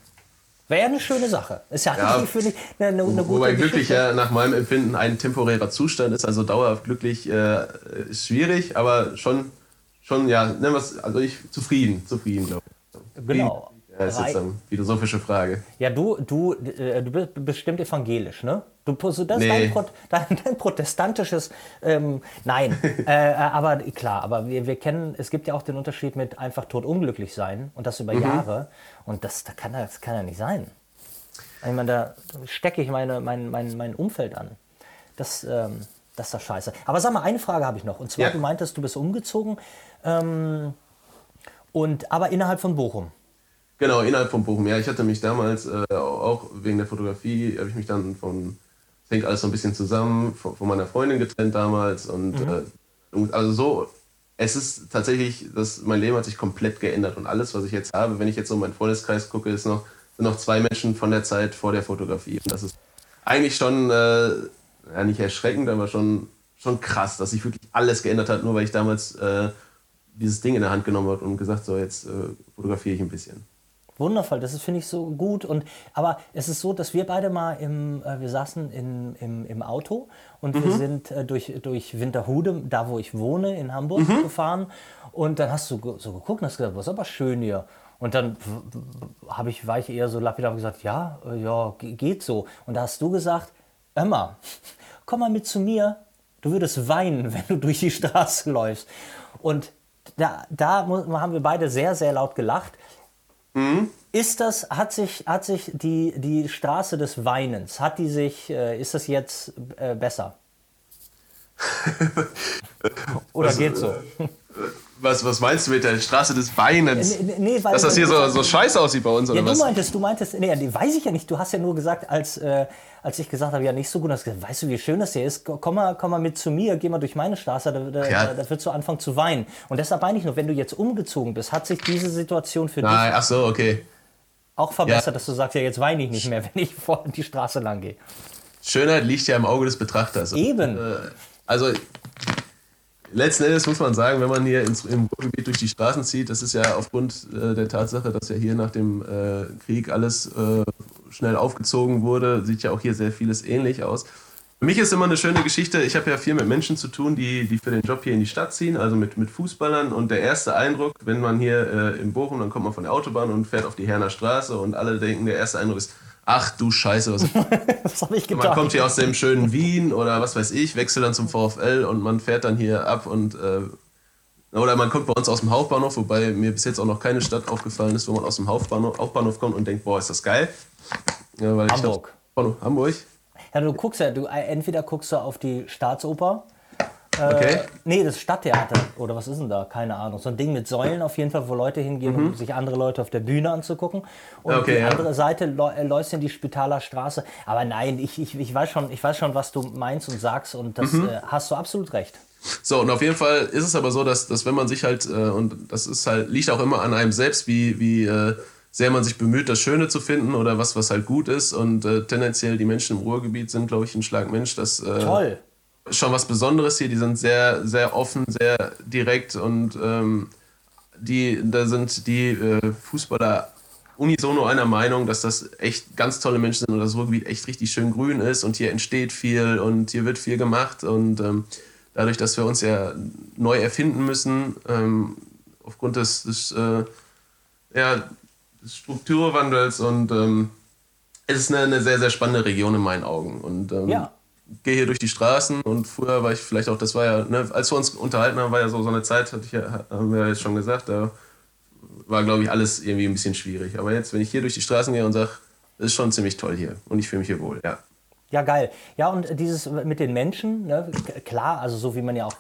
Wäre eine schöne Sache. Ist ja, ja für eine, eine, eine gute Wobei glücklich ja nach meinem Empfinden ein temporärer Zustand ist, also dauerhaft glücklich äh, ist schwierig, aber schon, schon ja, nennen wir es, also ich zufrieden, zufrieden, glaube ich. Genau. Ja, das ist jetzt eine philosophische Frage. Ja, du, du, äh, du bist bestimmt evangelisch, ne? Du, das ist nee. dein, Pro, dein, dein protestantisches, ähm, nein, äh, aber klar, aber wir, wir kennen, es gibt ja auch den Unterschied mit einfach todunglücklich sein und das über mhm. Jahre und das, das kann ja das kann ja nicht sein. Ich meine, da stecke ich meine, mein, mein, mein Umfeld an. Das, ähm, das ist doch scheiße. Aber sag mal, eine Frage habe ich noch und zwar, ja. du meintest, du bist umgezogen, ähm, und, aber innerhalb von Bochum. Genau, innerhalb von Bochum. Ja, ich hatte mich damals, äh, auch wegen der Fotografie, habe ich mich dann von, es hängt alles so ein bisschen zusammen, von, von meiner Freundin getrennt damals. Und mhm. äh, also so, es ist tatsächlich, das, mein Leben hat sich komplett geändert. Und alles, was ich jetzt habe, wenn ich jetzt so in meinen Freundeskreis gucke, ist noch, sind noch zwei Menschen von der Zeit vor der Fotografie. Und das ist eigentlich schon, äh, ja, nicht erschreckend, aber schon, schon krass, dass sich wirklich alles geändert hat, nur weil ich damals äh, dieses Ding in der Hand genommen habe und gesagt, so jetzt äh, fotografiere ich ein bisschen. Wundervoll, das finde ich so gut. Und, aber es ist so, dass wir beide mal im, äh, wir saßen in, im, im Auto und mhm. wir sind äh, durch, durch Winterhude, da wo ich wohne, in Hamburg mhm. gefahren. Und dann hast du ge- so geguckt und hast gesagt, was ist aber schön hier. Und dann habe ich, war ich eher so lapidar und gesagt, ja, äh, ja, g- geht so. Und da hast du gesagt, Emma, komm mal mit zu mir. Du würdest weinen, wenn du durch die Straße läufst. Und da, da haben wir beide sehr, sehr laut gelacht. Mhm. Ist das, hat sich, hat sich die, die Straße des Weinens, hat die sich, äh, ist das jetzt äh, besser? Oder was, geht's so? Äh, was, was meinst du mit der Straße des Weinens? Nee, nee, weil dass das hier so, so scheiße aussieht bei uns, ja, oder du was? Meintest, du meintest, nee, weiß ich ja nicht, du hast ja nur gesagt, als, äh, als ich gesagt habe, ja nicht so gut, hast gesagt, weißt du, wie schön das hier ist, komm mal, komm mal mit zu mir, geh mal durch meine Straße, da, da, ja. da, da wirst du anfangen zu weinen. Und deshalb meine ich nur, wenn du jetzt umgezogen bist, hat sich diese Situation für Nein, dich ach so, okay. auch verbessert, ja. dass du sagst, ja jetzt weine ich nicht mehr, wenn ich vor die Straße lang gehe. Schönheit liegt ja im Auge des Betrachters. Eben. Und, äh, also letzten Endes muss man sagen, wenn man hier ins, im Ruhrgebiet durch die Straßen zieht, das ist ja aufgrund äh, der Tatsache, dass ja hier nach dem äh, Krieg alles äh, schnell aufgezogen wurde, sieht ja auch hier sehr vieles ähnlich aus. Für mich ist immer eine schöne Geschichte, ich habe ja viel mit Menschen zu tun, die, die für den Job hier in die Stadt ziehen, also mit, mit Fußballern und der erste Eindruck, wenn man hier äh, in Bochum, dann kommt man von der Autobahn und fährt auf die Herner Straße und alle denken, der erste Eindruck ist, ach du Scheiße, was, was hab ich getan? Man kommt hier aus dem schönen Wien oder was weiß ich, wechselt dann zum VfL und man fährt dann hier ab und äh, oder man kommt bei uns aus dem Hauptbahnhof, wobei mir bis jetzt auch noch keine Stadt aufgefallen ist, wo man aus dem Hauptbahnhof, Hauptbahnhof kommt und denkt, boah, ist das geil. Ja, weil Hamburg. Ich glaub, Hamburg. Ja, du guckst ja, du entweder guckst du auf die Staatsoper, äh, okay. nee, das Stadttheater oder was ist denn da, keine Ahnung, so ein Ding mit Säulen auf jeden Fall, wo Leute hingehen, mhm. um sich andere Leute auf der Bühne anzugucken und okay, die ja. andere Seite läufst in die Spitaler Straße, aber nein, ich, ich, ich, weiß schon, ich weiß schon, was du meinst und sagst und das mhm. äh, hast du absolut recht. So, und auf jeden Fall ist es aber so, dass, dass wenn man sich halt, äh, und das ist halt, liegt auch immer an einem selbst, wie, wie äh, sehr man sich bemüht, das Schöne zu finden oder was, was halt gut ist und äh, tendenziell die Menschen im Ruhrgebiet sind, glaube ich, ein Schlag Mensch, das äh, Toll. Schon was Besonderes hier, die sind sehr, sehr offen, sehr direkt und ähm, die, da sind die äh, Fußballer unisono einer Meinung, dass das echt ganz tolle Menschen sind und das Ruhrgebiet echt richtig schön grün ist und hier entsteht viel und hier wird viel gemacht und ähm, dadurch, dass wir uns ja neu erfinden müssen, ähm, aufgrund des, des äh, ja, Strukturwandels und ähm, es ist eine, eine sehr, sehr spannende Region in meinen Augen und ähm, ja. gehe hier durch die Straßen und früher war ich vielleicht auch, das war ja, ne, als wir uns unterhalten haben, war ja so, so eine Zeit, hatte ich ja, haben wir ja jetzt schon gesagt, da war glaube ich alles irgendwie ein bisschen schwierig, aber jetzt, wenn ich hier durch die Straßen gehe und sage, es ist schon ziemlich toll hier und ich fühle mich hier wohl, ja. Ja, geil. Ja, und dieses mit den Menschen, ne, klar, also so wie man ja auch,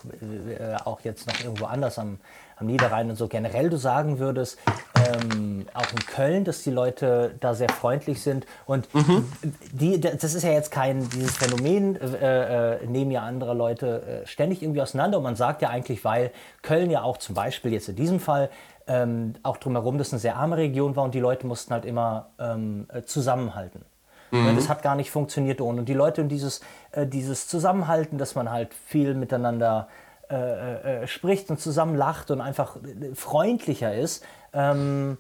äh, auch jetzt noch irgendwo anders am, am Niederrhein und so generell du sagen würdest, ähm, auch in Köln, dass die Leute da sehr freundlich sind. Und mhm. die, das ist ja jetzt kein, dieses Phänomen, äh, äh, nehmen ja andere Leute äh, ständig irgendwie auseinander. Und man sagt ja eigentlich, weil Köln ja auch zum Beispiel jetzt in diesem Fall ähm, auch drumherum, dass eine sehr arme Region war und die Leute mussten halt immer ähm, zusammenhalten. Mhm. Das hat gar nicht funktioniert ohne. Und die Leute und dieses, äh, dieses Zusammenhalten, dass man halt viel miteinander äh, äh, spricht und zusammen lacht und einfach freundlicher ist, ähm,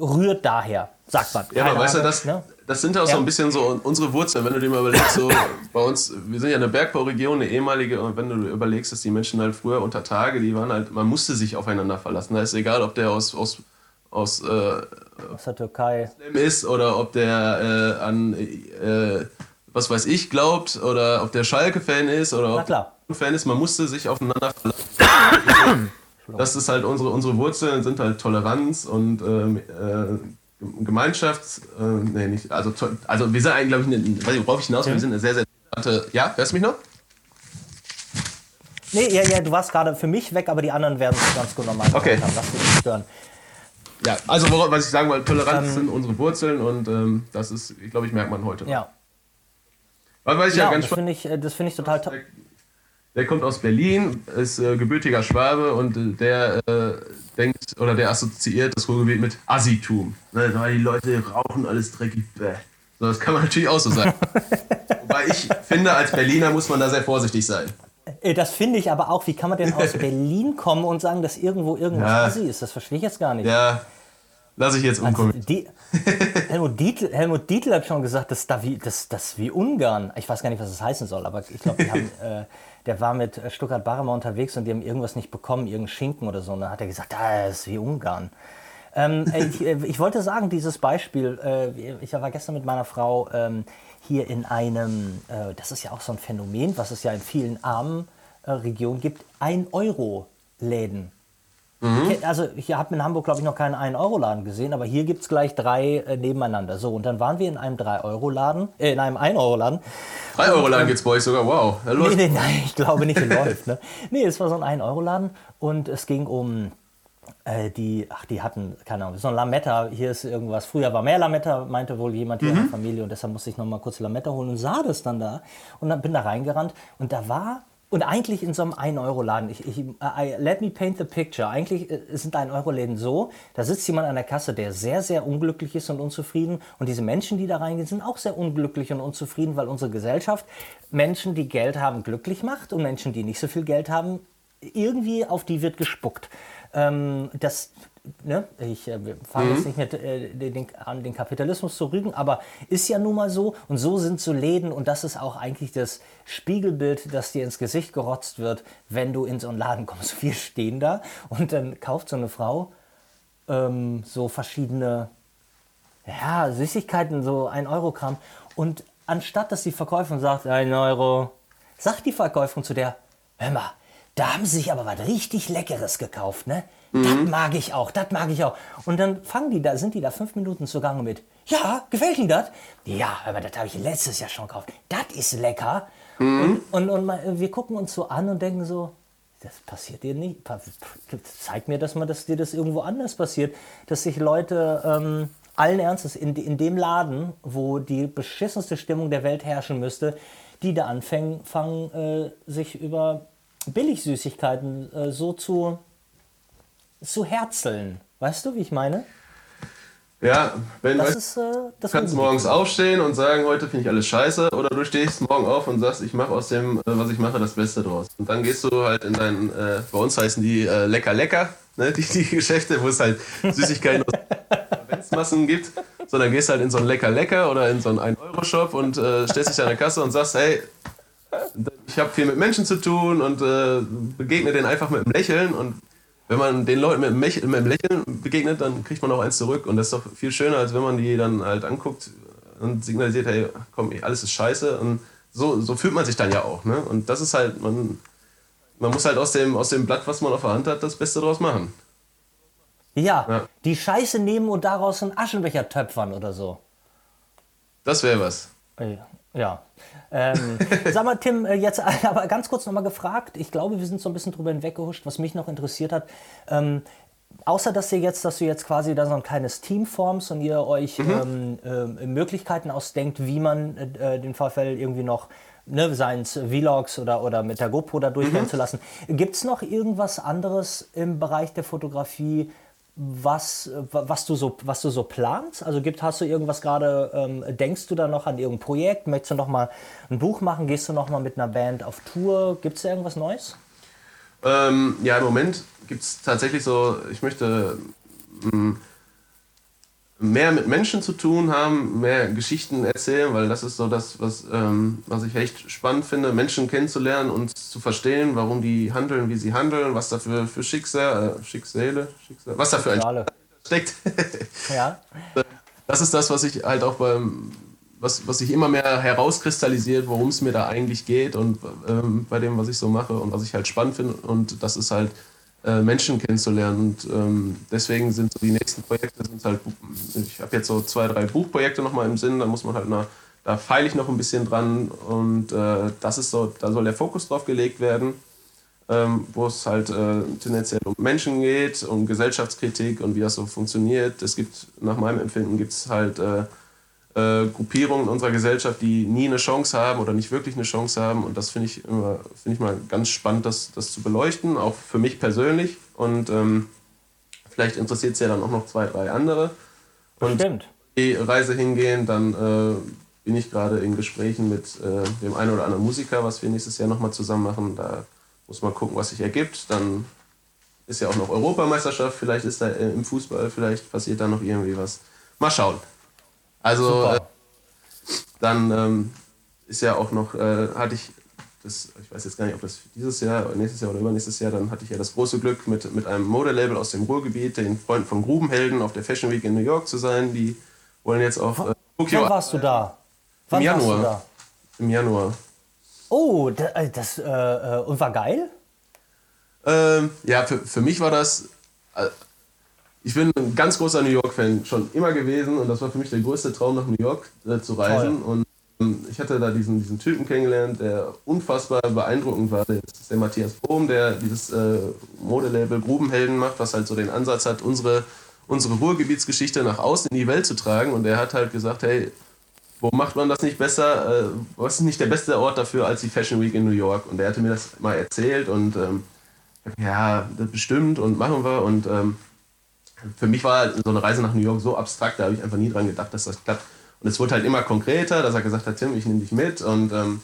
rührt daher, sagt man. Ja, aber weißt du, das, ne? das sind ja auch ja. so ein bisschen so unsere Wurzeln, wenn du dir mal überlegst, so bei uns, wir sind ja eine Bergbauregion, eine ehemalige, und wenn du überlegst, dass die Menschen halt früher unter Tage, die waren halt, man musste sich aufeinander verlassen. Da ist egal, ob der aus... aus Aus, äh, aus der Türkei ist oder ob der äh, an äh, was weiß ich glaubt oder ob der Schalke-Fan ist oder ob der Fan ist, man musste sich aufeinander verlassen. Das ist halt unsere, unsere Wurzeln, sind halt Toleranz und äh, Gemeinschafts... Äh, nee, nicht, also, also wir sind eigentlich, glaube ich, eine, worauf ich hinaus will, wir sind eine sehr, sehr... Ja, hörst du mich noch? Nee, ja, ja, du warst gerade für mich weg, aber die anderen werden es ganz gut normal okay. haben. Lass dich nicht stören. Ja, also worauf, was ich sagen wollte, Toleranz ähm, sind unsere Wurzeln und ähm, das ist, ich glaube, ich merkt man heute. Ja. Weil, weil ich ja, ja ganz das finde ich, find ich total toll. Der, der kommt aus Berlin, ist äh, gebürtiger Schwabe und der äh, denkt oder der assoziiert das Ruhrgebiet mit Assitum. Ne, weil die Leute rauchen, alles dreckig. Bäh. So, das kann man natürlich auch so sagen. Wobei ich finde, als Berliner muss man da sehr vorsichtig sein. Das finde ich aber auch, wie kann man denn aus Berlin kommen und sagen, dass irgendwo irgendwas ja. assi ist? Das verstehe ich jetzt gar nicht. Ja, lass ich jetzt umkommen. Also, die, Helmut, Dietl, Helmut Dietl hat schon gesagt, das ist da wie, das, das wie Ungarn. Ich weiß gar nicht, was das heißen soll, aber ich glaube, äh, der war mit Stuttgart-Barmer unterwegs und die haben irgendwas nicht bekommen, irgendeinen Schinken oder so. Und dann hat er gesagt, ah, das ist wie Ungarn. Ähm, ich, ich wollte sagen, dieses Beispiel, äh, ich war gestern mit meiner Frau... Ähm, hier in einem, äh, das ist ja auch so ein Phänomen, was es ja in vielen armen äh, Regionen gibt, ein-Euro-Läden. Mhm. Also ich habe in Hamburg, glaube ich, noch keinen ein-Euro-Laden gesehen, aber hier gibt es gleich drei äh, nebeneinander. So, und dann waren wir in einem drei-Euro-Laden, äh, in einem ein-Euro-Laden. drei-Euro-Laden gibt es bei euch sogar, wow. Nee, nee, nein, ich glaube nicht, es läuft. Ne? Nee, es war so ein ein-Euro-Laden und es ging um... Die, ach, die hatten, keine Ahnung, so ein Lametta, hier ist irgendwas, früher war mehr Lametta, meinte wohl jemand hier mhm. in der Familie und deshalb musste ich nochmal kurz Lametta holen und sah das dann da und dann bin da reingerannt und da war, und eigentlich in so einem ein-Euro-Laden, ich, ich, I, let me paint the picture, eigentlich sind ein-Euro-Läden so, da sitzt jemand an der Kasse, der sehr, sehr unglücklich ist und unzufrieden und diese Menschen, die da reingehen, sind auch sehr unglücklich und unzufrieden, weil unsere Gesellschaft Menschen, die Geld haben, glücklich macht und Menschen, die nicht so viel Geld haben, irgendwie auf die wird gespuckt. Ähm, das, ne, ich äh, fange jetzt nicht mit, äh, den, an, den Kapitalismus zu rügen, aber ist ja nun mal so und so sind so Läden und das ist auch eigentlich das Spiegelbild, das dir ins Gesicht gerotzt wird, wenn du in so einen Laden kommst. Wir stehen da und dann kauft so eine Frau ähm, so verschiedene ja, Süßigkeiten, so ein-Euro-Kram und anstatt, dass die Verkäuferin sagt, ein Euro, sagt die Verkäuferin zu der, hör mal, da haben sie sich aber was richtig Leckeres gekauft, ne? Mhm. Das mag ich auch, das mag ich auch. Und dann fangen die da, sind die da fünf Minuten zugange mit, ja, gefällt Ihnen das? Ja, aber das habe ich letztes Jahr schon gekauft. Das ist lecker. Mhm. Und, und, und wir gucken uns so an und denken so, das passiert dir nicht. Zeig mir, dass, man, dass dir das irgendwo anders passiert. Dass sich Leute ähm, allen Ernstes in, in dem Laden, wo die beschissenste Stimmung der Welt herrschen müsste, die da anfangen, fangen, äh, sich über... Billigsüßigkeiten äh, so zu, zu herzeln. Weißt du, wie ich meine? Ja, wenn das weißt, ist, äh, das du kannst morgens aufstehen und sagen, heute finde ich alles scheiße, oder du stehst morgen auf und sagst, ich mache aus dem, äh, was ich mache, das Beste draus. Und dann gehst du halt in deinen, äh, bei uns heißen die äh, Lecker Lecker, ne? die, die Geschäfte, wo es halt Süßigkeiten aus Konvenzmassen gibt, sondern gehst halt in so ein Lecker Lecker oder in so einen ein-Euro-Shop und äh, stellst dich an der Kasse und sagst, hey, ich habe viel mit Menschen zu tun und äh, begegne denen einfach mit einem Lächeln und wenn man den Leuten mit einem, Lächeln, mit einem Lächeln begegnet, dann kriegt man auch eins zurück und das ist doch viel schöner, als wenn man die dann halt anguckt und signalisiert, hey, komm, alles ist scheiße und so, so fühlt man sich dann ja auch, ne? Und das ist halt, man, man muss halt aus dem, aus dem Blatt, was man auf der Hand hat, das Beste draus machen. Ja, ja. Die Scheiße nehmen und daraus einen Aschenbecher töpfern oder so. Das wäre was. Ja. Ja. Ähm, sag mal, Tim, jetzt aber ganz kurz nochmal gefragt. Ich glaube, wir sind so ein bisschen drüber hinweggehuscht, was mich noch interessiert hat. Ähm, außer, dass ihr jetzt, dass du jetzt quasi da so ein kleines Team formst und ihr euch mhm. ähm, äh, Möglichkeiten ausdenkt, wie man äh, den VfL irgendwie noch, ne, seien es Vlogs oder, oder mit der GoPro da durchgehen mhm. zu lassen. Gibt es noch irgendwas anderes im Bereich der Fotografie, was, was, du, so, was du so planst? Also gibt, hast du irgendwas gerade, ähm, denkst du da noch an irgendein Projekt? Möchtest du noch mal ein Buch machen? Gehst du noch mal mit einer Band auf Tour? Gibt es da irgendwas Neues? Ähm, ja, im Moment gibt es tatsächlich so, ich möchte mh, mehr mit Menschen zu tun haben, mehr Geschichten erzählen, weil das ist so das, was, ähm, was ich echt spannend finde, Menschen kennenzulernen und zu verstehen, warum die handeln, wie sie handeln, was da für, für Schicksal, äh, Schicksale, Schicksal, was da für ein Schicksal steckt. Ja. Das ist das, was ich halt auch beim, was, was sich immer mehr herauskristallisiert, worum es mir da eigentlich geht und ähm, bei dem, was ich so mache und was ich halt spannend finde, und das ist halt Menschen kennenzulernen, und ähm, deswegen sind so die nächsten Projekte, sind halt, ich habe jetzt so zwei, drei Buchprojekte nochmal im Sinn, da muss man halt, na, da feile ich noch ein bisschen dran, und äh, das ist so, da soll der Fokus drauf gelegt werden, ähm, wo es halt äh, tendenziell um Menschen geht, um Gesellschaftskritik und wie das so funktioniert. Es gibt, nach meinem Empfinden, gibt es halt äh, äh, Gruppierungen in unserer Gesellschaft, die nie eine Chance haben oder nicht wirklich eine Chance haben, und das finde ich immer, finde ich mal ganz spannend, das, das zu beleuchten, auch für mich persönlich, und ähm, vielleicht interessiert es ja dann auch noch zwei, drei andere. Und stimmt. Die Reise hingehen, dann äh, bin ich gerade in Gesprächen mit äh, dem einen oder anderen Musiker, was wir nächstes Jahr nochmal zusammen machen, da muss man gucken, was sich ergibt, dann ist ja auch noch Europameisterschaft, vielleicht ist da äh, im Fußball, vielleicht passiert da noch irgendwie was, mal schauen. Also äh, dann ähm, ist ja auch noch, äh, hatte ich, das, ich weiß jetzt gar nicht, ob das dieses Jahr, nächstes Jahr oder übernächstes Jahr, dann hatte ich ja das große Glück, mit, mit einem Modelabel aus dem Ruhrgebiet, den Freunden von Grubenhelden, auf der Fashion Week in New York zu sein. Die wollen jetzt auch äh, Tokio. Wann warst du da? Wann Im Januar. Warst du da? Im Januar. Oh, das, äh, und war geil? Ähm, ja, für, für mich war das... Äh, Ich bin ein ganz großer New York-Fan, schon immer gewesen, und das war für mich der größte Traum, nach New York äh, zu reisen. Toll. Und äh, ich hatte da diesen, diesen Typen kennengelernt, der unfassbar beeindruckend war. Das ist der Matthias Bohm, der dieses äh, Modelabel Grubenhelden macht, was halt so den Ansatz hat, unsere, unsere Ruhrgebietsgeschichte nach außen in die Welt zu tragen. Und der hat halt gesagt, hey, wo macht man das nicht besser? Äh, was ist nicht der beste Ort dafür als die Fashion Week in New York? Und der hatte mir das mal erzählt, und ähm, ja, das bestimmt und machen wir, und ähm, für mich war so eine Reise nach New York so abstrakt, da habe ich einfach nie dran gedacht, dass das klappt. Und es wurde halt immer konkreter, dass er gesagt hat, Tim, ich nehme dich mit. Und ähm,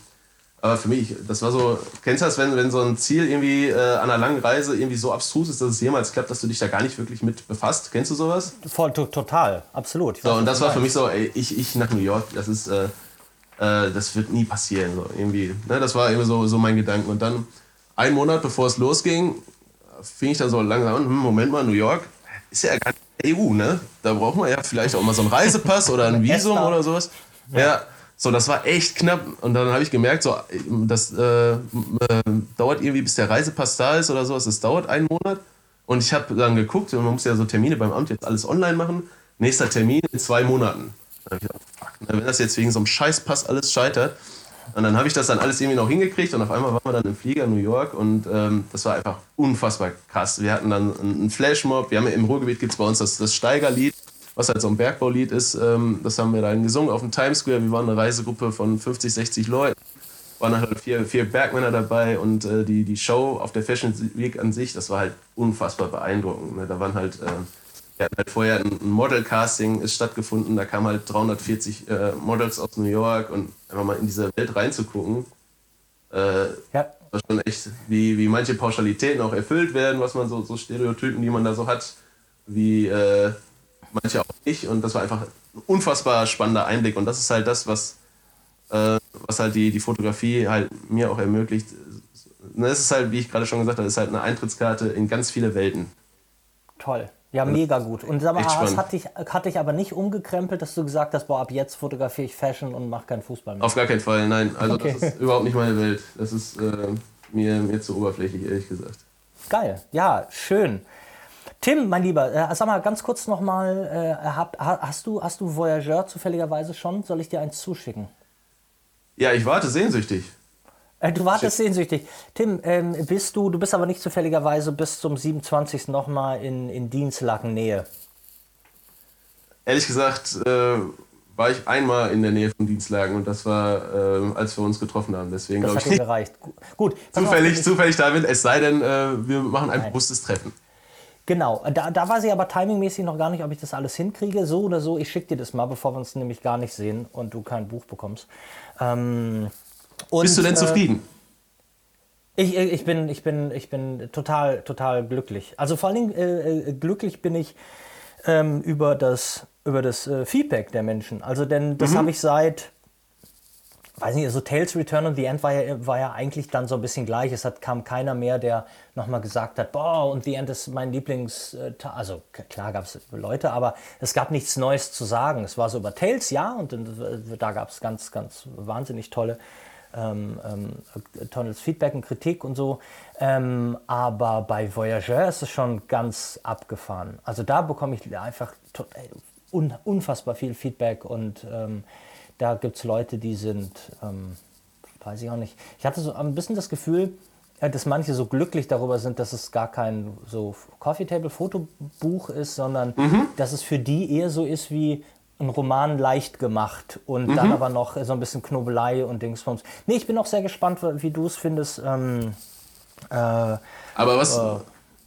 aber für mich, das war so, kennst du das, wenn, wenn so ein Ziel irgendwie äh, an einer langen Reise irgendwie so abstrus ist, dass es jemals klappt, dass du dich da gar nicht wirklich mit befasst? Kennst du sowas? Voll, to- total, absolut. So, und das war für mich so, ey, ich, ich nach New York, das ist, äh, äh, das wird nie passieren. So, irgendwie, ne? Das war eben so, so mein Gedanken. Und dann, einen Monat bevor es losging, fing ich dann so langsam an, hm, Moment mal, New York? Ist ja gar nicht E U, ne? Da braucht man ja vielleicht auch mal so einen Reisepass oder ein Visum oder sowas. Ja. ja, so, das war echt knapp. Und dann habe ich gemerkt, so, das äh, äh, dauert irgendwie, bis der Reisepass da ist oder sowas. Das dauert einen Monat. Und ich habe dann geguckt, man muss ja so Termine beim Amt jetzt alles online machen. Nächster Termin in zwei Monaten. Dann hab ich gedacht, fuck, wenn das jetzt wegen so einem Scheißpass alles scheitert. Und dann habe ich das dann alles irgendwie noch hingekriegt, und auf einmal waren wir dann im Flieger in New York, und ähm, das war einfach unfassbar krass. Wir hatten dann einen Flashmob, wir haben ja im Ruhrgebiet, gibt es bei uns das, das Steigerlied, was halt so ein Bergbaulied ist, ähm, das haben wir dann gesungen auf dem Times Square. Wir waren eine Reisegruppe von fünfzig, sechzig Leuten, waren halt vier, vier Bergmänner dabei, und äh, die, die Show auf der Fashion Week an sich, das war halt unfassbar beeindruckend, ne? Da waren halt... Äh, Wir hatten halt vorher ein Model-Casting ist stattgefunden, da kamen halt dreihundertvierzig äh, Models aus New York, und einfach mal in diese Welt reinzugucken, äh, ja. war schon echt, wie, wie manche Pauschalitäten auch erfüllt werden, was man so, so Stereotypen, die man da so hat, wie äh, manche auch nicht, und das war einfach ein unfassbar spannender Einblick, und das ist halt das, was, äh, was halt die, die Fotografie halt mir auch ermöglicht. Es ist halt, wie ich gerade schon gesagt habe, ist halt eine Eintrittskarte in ganz viele Welten. Toll. Ja, mega gut. Und sag mal, das hat dich, hat dich aber nicht umgekrempelt, dass du gesagt hast, boah, ab jetzt fotografiere ich Fashion und mache keinen Fußball mehr. Auf gar keinen Fall, nein. Also okay. Das ist überhaupt nicht meine Welt. Das ist äh, mir, mir zu oberflächlich, ehrlich gesagt. Geil, ja, schön. Tim, mein Lieber, äh, sag mal ganz kurz nochmal, äh, hast, hast du, hast du Voyageur zufälligerweise schon? Soll ich dir eins zuschicken? Ja, ich warte sehnsüchtig. Äh, du wartest Shit. sehnsüchtig. Tim, ähm, bist du, du bist aber nicht zufälligerweise bis zum siebenundzwanzigsten nochmal in, in Dinslaken-Nähe. Ehrlich gesagt äh, war ich einmal in der Nähe von Dinslaken und das war, äh, als wir uns getroffen haben. Deswegen das hat dir gereicht. Gut. Zufällig, auf, zufällig damit, es sei denn, äh, wir machen ein bewusstes Treffen. Genau, da, da weiß ich aber timingmäßig noch gar nicht, ob ich das alles hinkriege. So oder so, ich schicke dir das mal, bevor wir uns nämlich gar nicht sehen und du kein Buch bekommst. Ähm, und, Bist du denn äh, zufrieden? Ich, ich, bin, ich, bin, ich bin total, total glücklich. Also vor allen Dingen äh, glücklich bin ich ähm, über das, über das äh, Feedback der Menschen. Also denn das mhm. habe ich seit... Weiß nicht, so also Tales Return und The End war ja, war ja eigentlich dann so ein bisschen gleich. Es hat, kam keiner mehr, der nochmal gesagt hat, boah, und The End ist mein Lieblings... Also klar gab es Leute, aber es gab nichts Neues zu sagen. Es war so über Tales, ja, und da gab es ganz, ganz wahnsinnig tolle ähm, ähm, tolles Feedback und Kritik und so. Ähm, aber bei Voyageur ist es schon ganz abgefahren. Also da bekomme ich einfach to- un- unfassbar viel Feedback und... Ähm, Da gibt es Leute, die sind, ähm, weiß ich auch nicht. Ich hatte so ein bisschen das Gefühl, dass manche so glücklich darüber sind, dass es gar kein so Coffee-Table-Fotobuch ist, sondern mhm. dass es für die eher so ist wie ein Roman leicht gemacht und mhm. dann aber noch so ein bisschen Knobelei und Dingsbums. Nee, ich bin auch sehr gespannt, wie du es findest. Ähm, äh, aber was, äh,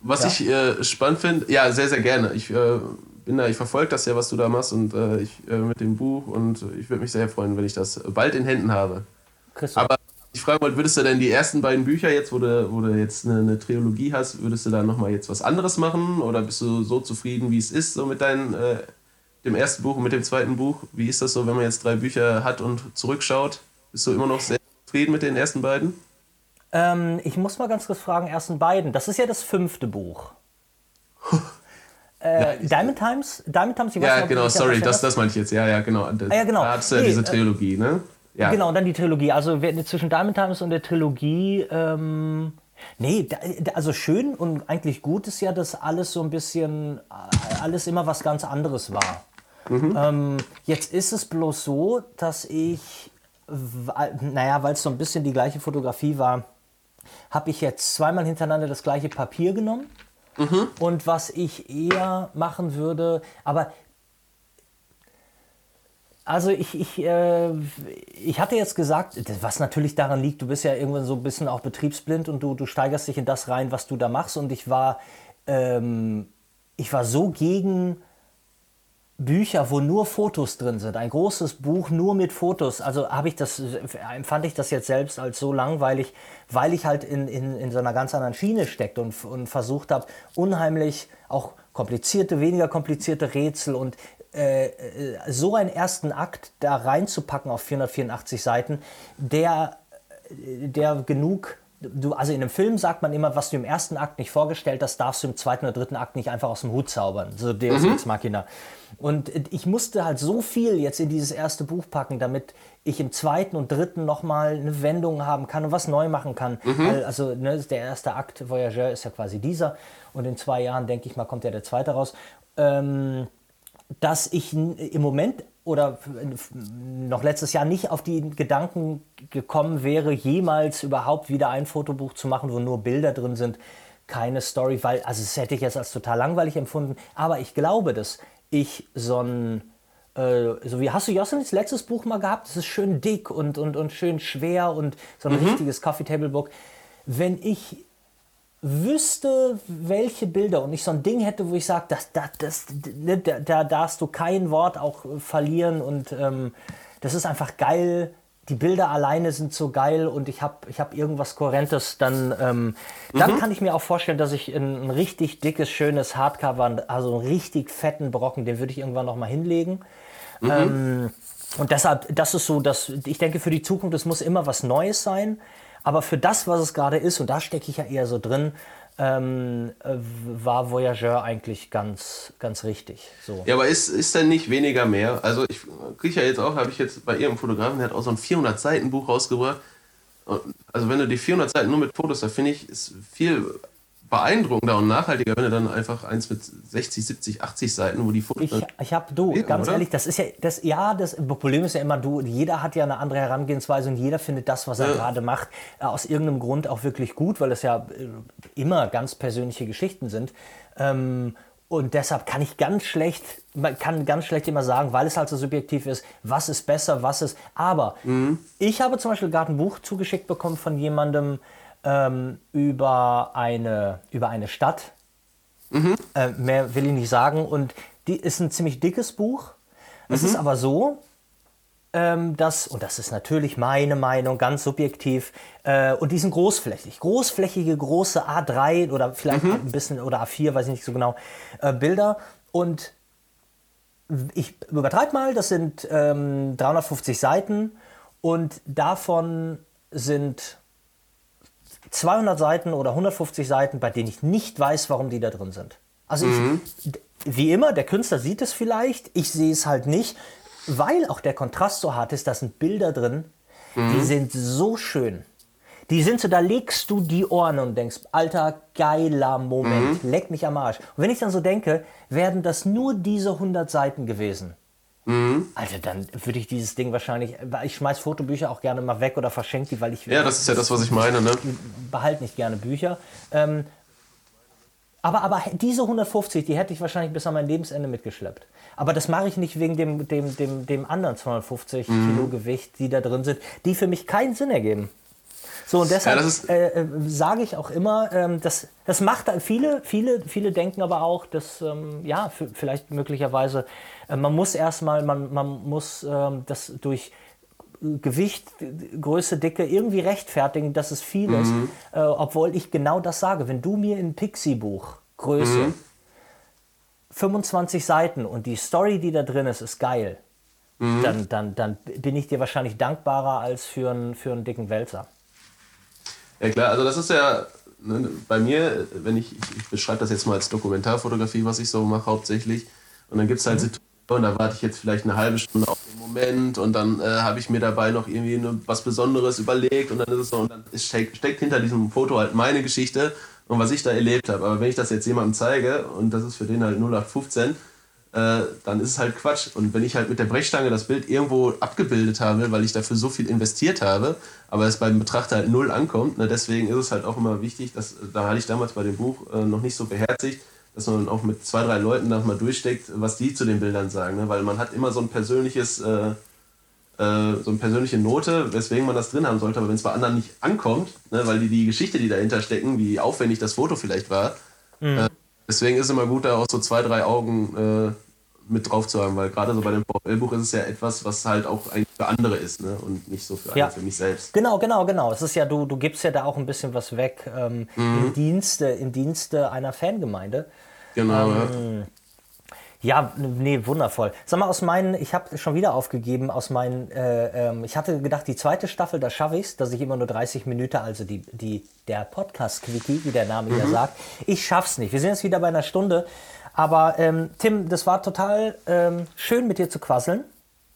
was ja. ich äh, spannend finde, ja, sehr, sehr gerne. Ich äh, Bin da, ich verfolge das ja, was du da machst und äh, ich äh, mit dem Buch und ich würde mich sehr freuen, wenn ich das bald in Händen habe. Christoph. Aber ich frage mal, würdest du denn die ersten beiden Bücher jetzt, wo du, wo du jetzt eine, eine Trilogie hast, würdest du da nochmal jetzt was anderes machen oder bist du so zufrieden, wie es ist, so mit deinem äh, dem ersten Buch und mit dem zweiten Buch? Wie ist das so, wenn man jetzt drei Bücher hat und zurückschaut? Bist du immer noch sehr zufrieden mit den ersten beiden? Ähm, ich muss mal ganz kurz fragen, ersten beiden, das ist ja das fünfte Buch. Äh, ja, Diamond Times? Diamond Times, ich weiß ja, noch, genau, ich sorry, das, das meine ich jetzt. Ja, ja, genau. Das, ah, ja, genau. Da hattest du ja nee, diese Trilogie, äh, ne? Ja. Genau, und dann die Trilogie. Also zwischen Diamond Times und der Trilogie, ähm, nee, also schön und eigentlich gut ist ja, dass alles so ein bisschen, alles immer was ganz anderes war. Mhm. Ähm, jetzt ist es bloß so, dass ich, naja, weil es so ein bisschen die gleiche Fotografie war, habe ich jetzt zweimal hintereinander das gleiche Papier genommen. Mhm. Und was ich eher machen würde, aber also ich, ich, äh, ich hatte jetzt gesagt, was natürlich daran liegt, du bist ja irgendwann so ein bisschen auch betriebsblind und du, du steigerst dich in das rein, was du da machst und ich war, ähm, ich war so gegen Bücher, wo nur Fotos drin sind, ein großes Buch nur mit Fotos, also habe ich das, empfand ich das jetzt selbst als so langweilig, weil ich halt in, in, in so einer ganz anderen Schiene steckte und, und versucht habe, unheimlich auch komplizierte, weniger komplizierte Rätsel und äh, so einen ersten Akt da reinzupacken auf vierhundertvierundachtzig Seiten, der, der genug... Du, also in einem Film sagt man immer, was du im ersten Akt nicht vorgestellt hast, darfst du im zweiten oder dritten Akt nicht einfach aus dem Hut zaubern. So Deus Ex Machina. Und ich musste halt so viel jetzt in dieses erste Buch packen, damit ich im zweiten und dritten nochmal eine Wendung haben kann und was neu machen kann. Mhm. Weil, also ne, der erste Akt, Voyageur, ist ja quasi dieser. Und in zwei Jahren, denke ich mal, kommt ja der zweite raus. Ähm, dass ich im Moment... oder noch letztes Jahr nicht auf die Gedanken gekommen wäre, jemals überhaupt wieder ein Fotobuch zu machen, wo nur Bilder drin sind, keine Story, weil, also das hätte ich jetzt als total langweilig empfunden, aber ich glaube, dass ich so ein, äh, so wie, hast du Josselins letztes Buch mal gehabt? Das ist schön dick und, und, und schön schwer und so ein mhm. richtiges Coffee-Table-Book. Wenn ich wüsste, welche Bilder und ich so ein Ding hätte, wo ich sage, das, das, das, da, da darfst du kein Wort auch verlieren und ähm, das ist einfach geil, die Bilder alleine sind so geil und ich habe ich hab irgendwas Kohärentes, dann, ähm, mhm. dann kann ich mir auch vorstellen, dass ich ein, ein richtig dickes, schönes Hardcover, also einen richtig fetten Brocken, den würde ich irgendwann nochmal hinlegen. Mhm. Ähm, und deshalb, das ist so, dass ich denke, für die Zukunft, es muss immer was Neues sein. Aber für das, was es gerade ist, und da stecke ich ja eher so drin, ähm, war Voyageur eigentlich ganz, ganz richtig. So. Ja, aber ist, ist denn nicht weniger mehr? Also ich kriege ja jetzt auch, habe ich jetzt bei ihrem Fotografen, der hat auch so ein vierhundert-Seiten-Buch rausgebracht. Also wenn du die vierhundert Seiten nur mit Fotos, da finde ich, ist viel beeindruckender und nachhaltiger, wenn du dann einfach eins mit sechzig, siebzig, achtzig Seiten, wo die Fotos... Ich, ich habe, du, leben, ganz oder? ehrlich, das ist ja, das, ja, das Problem ist ja immer, du, jeder hat ja eine andere Herangehensweise und jeder findet das, was er ja. gerade macht, aus irgendeinem Grund auch wirklich gut, weil es ja immer ganz persönliche Geschichten sind. Ähm, Und deshalb kann ich ganz schlecht, man kann ganz schlecht immer sagen, weil es halt so subjektiv ist, was ist besser, was ist. Aber mhm. ich habe zum Beispiel gerade ein Buch zugeschickt bekommen von jemandem ähm, über eine, über eine Stadt. Mhm. Äh, mehr will ich nicht sagen. Und die ist ein ziemlich dickes Buch. Es mhm. ist aber so, ähm, dass, und das ist natürlich meine Meinung, ganz subjektiv, äh, und die sind großflächig. Großflächige, große A drei oder vielleicht mhm. ein bisschen, oder A vier, weiß ich nicht so genau, äh, Bilder. Und ich übertreibe mal, das sind ähm, dreihundertfünfzig Seiten und davon sind zweihundert Seiten oder hundertfünfzig Seiten, bei denen ich nicht weiß, warum die da drin sind. Also mhm. ich, wie immer, der Künstler sieht es vielleicht, ich sehe es halt nicht. Weil auch der Kontrast so hart ist, da sind Bilder drin, mhm. die sind so schön. Die sind so, da legst du die Ohren und denkst, alter, geiler Moment, mhm. leck mich am Arsch. Und wenn ich dann so denke, wären das nur diese hundert Seiten gewesen. Mhm. Also dann würde ich dieses Ding wahrscheinlich, ich schmeiß Fotobücher auch gerne mal weg oder verschenke die, weil ich... Ja, das ist ja das, was ich meine, ne? Ich behalte nicht gerne Bücher. Ähm, Aber, aber diese hundertfünfzig, die hätte ich wahrscheinlich bis an mein Lebensende mitgeschleppt. Aber das mache ich nicht wegen dem, dem, dem, dem anderen zweihundertfünfzig mhm. Kilo Gewicht, die da drin sind, die für mich keinen Sinn ergeben. So, und deshalb ja, äh, äh, sage ich auch immer, ähm, das, das macht viele, viele, viele denken aber auch, dass, ähm, ja, f- vielleicht möglicherweise, äh, man muss erstmal, man, man muss ähm, das durch Gewicht, Größe, Dicke irgendwie rechtfertigen, dass es viel ist, mhm. äh, obwohl ich genau das sage. Wenn du mir in Pixie-Buch Größe mhm. fünfundzwanzig Seiten und die Story, die da drin ist, ist geil, mhm. dann, dann, dann bin ich dir wahrscheinlich dankbarer als für einen, für einen dicken Wälzer. Ja klar, also das ist ja ne, bei mir, wenn ich, ich, ich beschreibe das jetzt mal als Dokumentarfotografie, was ich so mache hauptsächlich, und dann gibt es halt mhm. Situationen, und da warte ich jetzt vielleicht eine halbe Stunde auf den Moment und dann äh, habe ich mir dabei noch irgendwie eine, was Besonderes überlegt und dann ist es so, und dann ist, steckt, steckt hinter diesem Foto halt meine Geschichte und was ich da erlebt habe. Aber wenn ich das jetzt jemandem zeige und das ist für den halt null acht fünfzehn, äh, dann ist es halt Quatsch. Und wenn ich halt mit der Brechstange das Bild irgendwo abgebildet habe, weil ich dafür so viel investiert habe, aber es beim Betrachter halt null ankommt, ne, deswegen ist es halt auch immer wichtig, dass, da hatte ich damals bei dem Buch äh, noch nicht so beherzigt, dass man auch mit zwei, drei Leuten da mal durchsteckt, was die zu den Bildern sagen, ne? Weil man hat immer so ein persönliches, äh, äh, so eine persönliche Note, weswegen man das drin haben sollte, aber wenn es bei anderen nicht ankommt, ne? Weil die, die Geschichte, die dahinter stecken, wie aufwendig das Foto vielleicht war, mhm. äh, deswegen ist es immer gut, da auch so zwei, drei Augen äh, mit drauf zu haben, weil gerade so bei dem VfL-Buch ist es ja etwas, was halt auch eigentlich für andere ist, ne? Und nicht so für, ja. einen, für mich selbst. Genau, genau, genau. Es ist ja, du, du gibst ja da auch ein bisschen was weg ähm, mhm. im Dienste, im Dienste einer Fangemeinde. Genau. Ähm, ja, nee, wundervoll. Sag mal, aus meinen, ich habe schon wieder aufgegeben, aus meinen, äh, ähm, ich hatte gedacht, die zweite Staffel, da schaffe ich es, dass ich immer nur dreißig Minuten, also die, die, der Podcast-Quickie, wie der Name mhm. ja sagt, ich schaff's nicht. Wir sind jetzt wieder bei einer Stunde, aber ähm, Tim, das war total ähm, schön, mit dir zu quasseln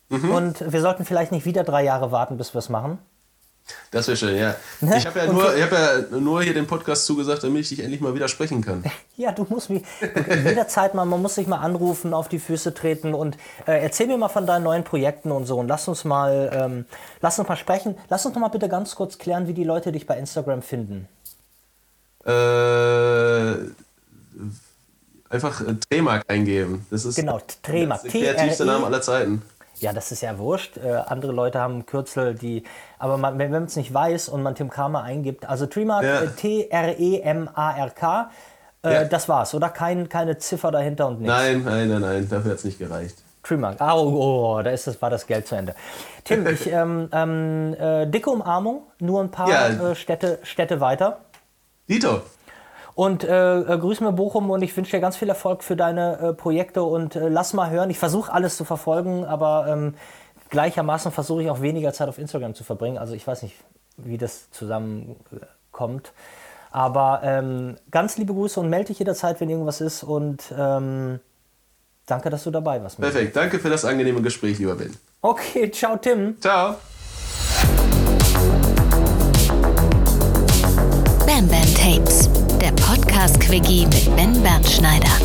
mhm. und wir sollten vielleicht nicht wieder drei Jahre warten, bis wir es machen. Das wäre schön, ja. Ich habe ja, hab ja nur hier den Podcast zugesagt, damit ich dich endlich mal wieder sprechen kann. Ja, du musst mich jederzeit mal, man muss dich mal anrufen, auf die Füße treten und äh, erzähl mir mal von deinen neuen Projekten und so und lass uns mal, ähm, lass uns mal sprechen. Lass uns noch mal bitte ganz kurz klären, wie die Leute dich bei Instagram finden. Äh... Einfach äh, Tremark eingeben. Das ist genau, Tremark. Der kreativste Name aller Zeiten. Ja, das ist ja wurscht. Äh, andere Leute haben Kürzel, die... Aber man, wenn man es nicht weiß und man Tim Kramer eingibt... Also Tremark, ja. T-R-E-M-A-R-K, äh, ja. das war's, oder? Kein, keine Ziffer dahinter und nichts. Nein, nein, nein, nein, dafür hat's nicht gereicht. Tremark, oh, oh, oh, da ist das, war das Geld zu Ende. Tim, ich, ähm, ähm, äh, dicke Umarmung, nur ein paar ja. äh, Städte, Städte weiter. Dito. Und äh, grüß mir Bochum und ich wünsche dir ganz viel Erfolg für deine äh, Projekte und äh, lass mal hören. Ich versuche alles zu verfolgen, aber ähm, gleichermaßen versuche ich auch weniger Zeit auf Instagram zu verbringen. Also ich weiß nicht, wie das zusammenkommt. Aber ähm, ganz liebe Grüße und melde dich jederzeit, wenn irgendwas ist. Und ähm, danke, dass du dabei warst. Perfekt, danke für das angenehme Gespräch, lieber Ben. Okay, ciao Tim. Ciao. Bam Bam Tapes. Der Podcast-Quickie mit Ben Bernd Schneider.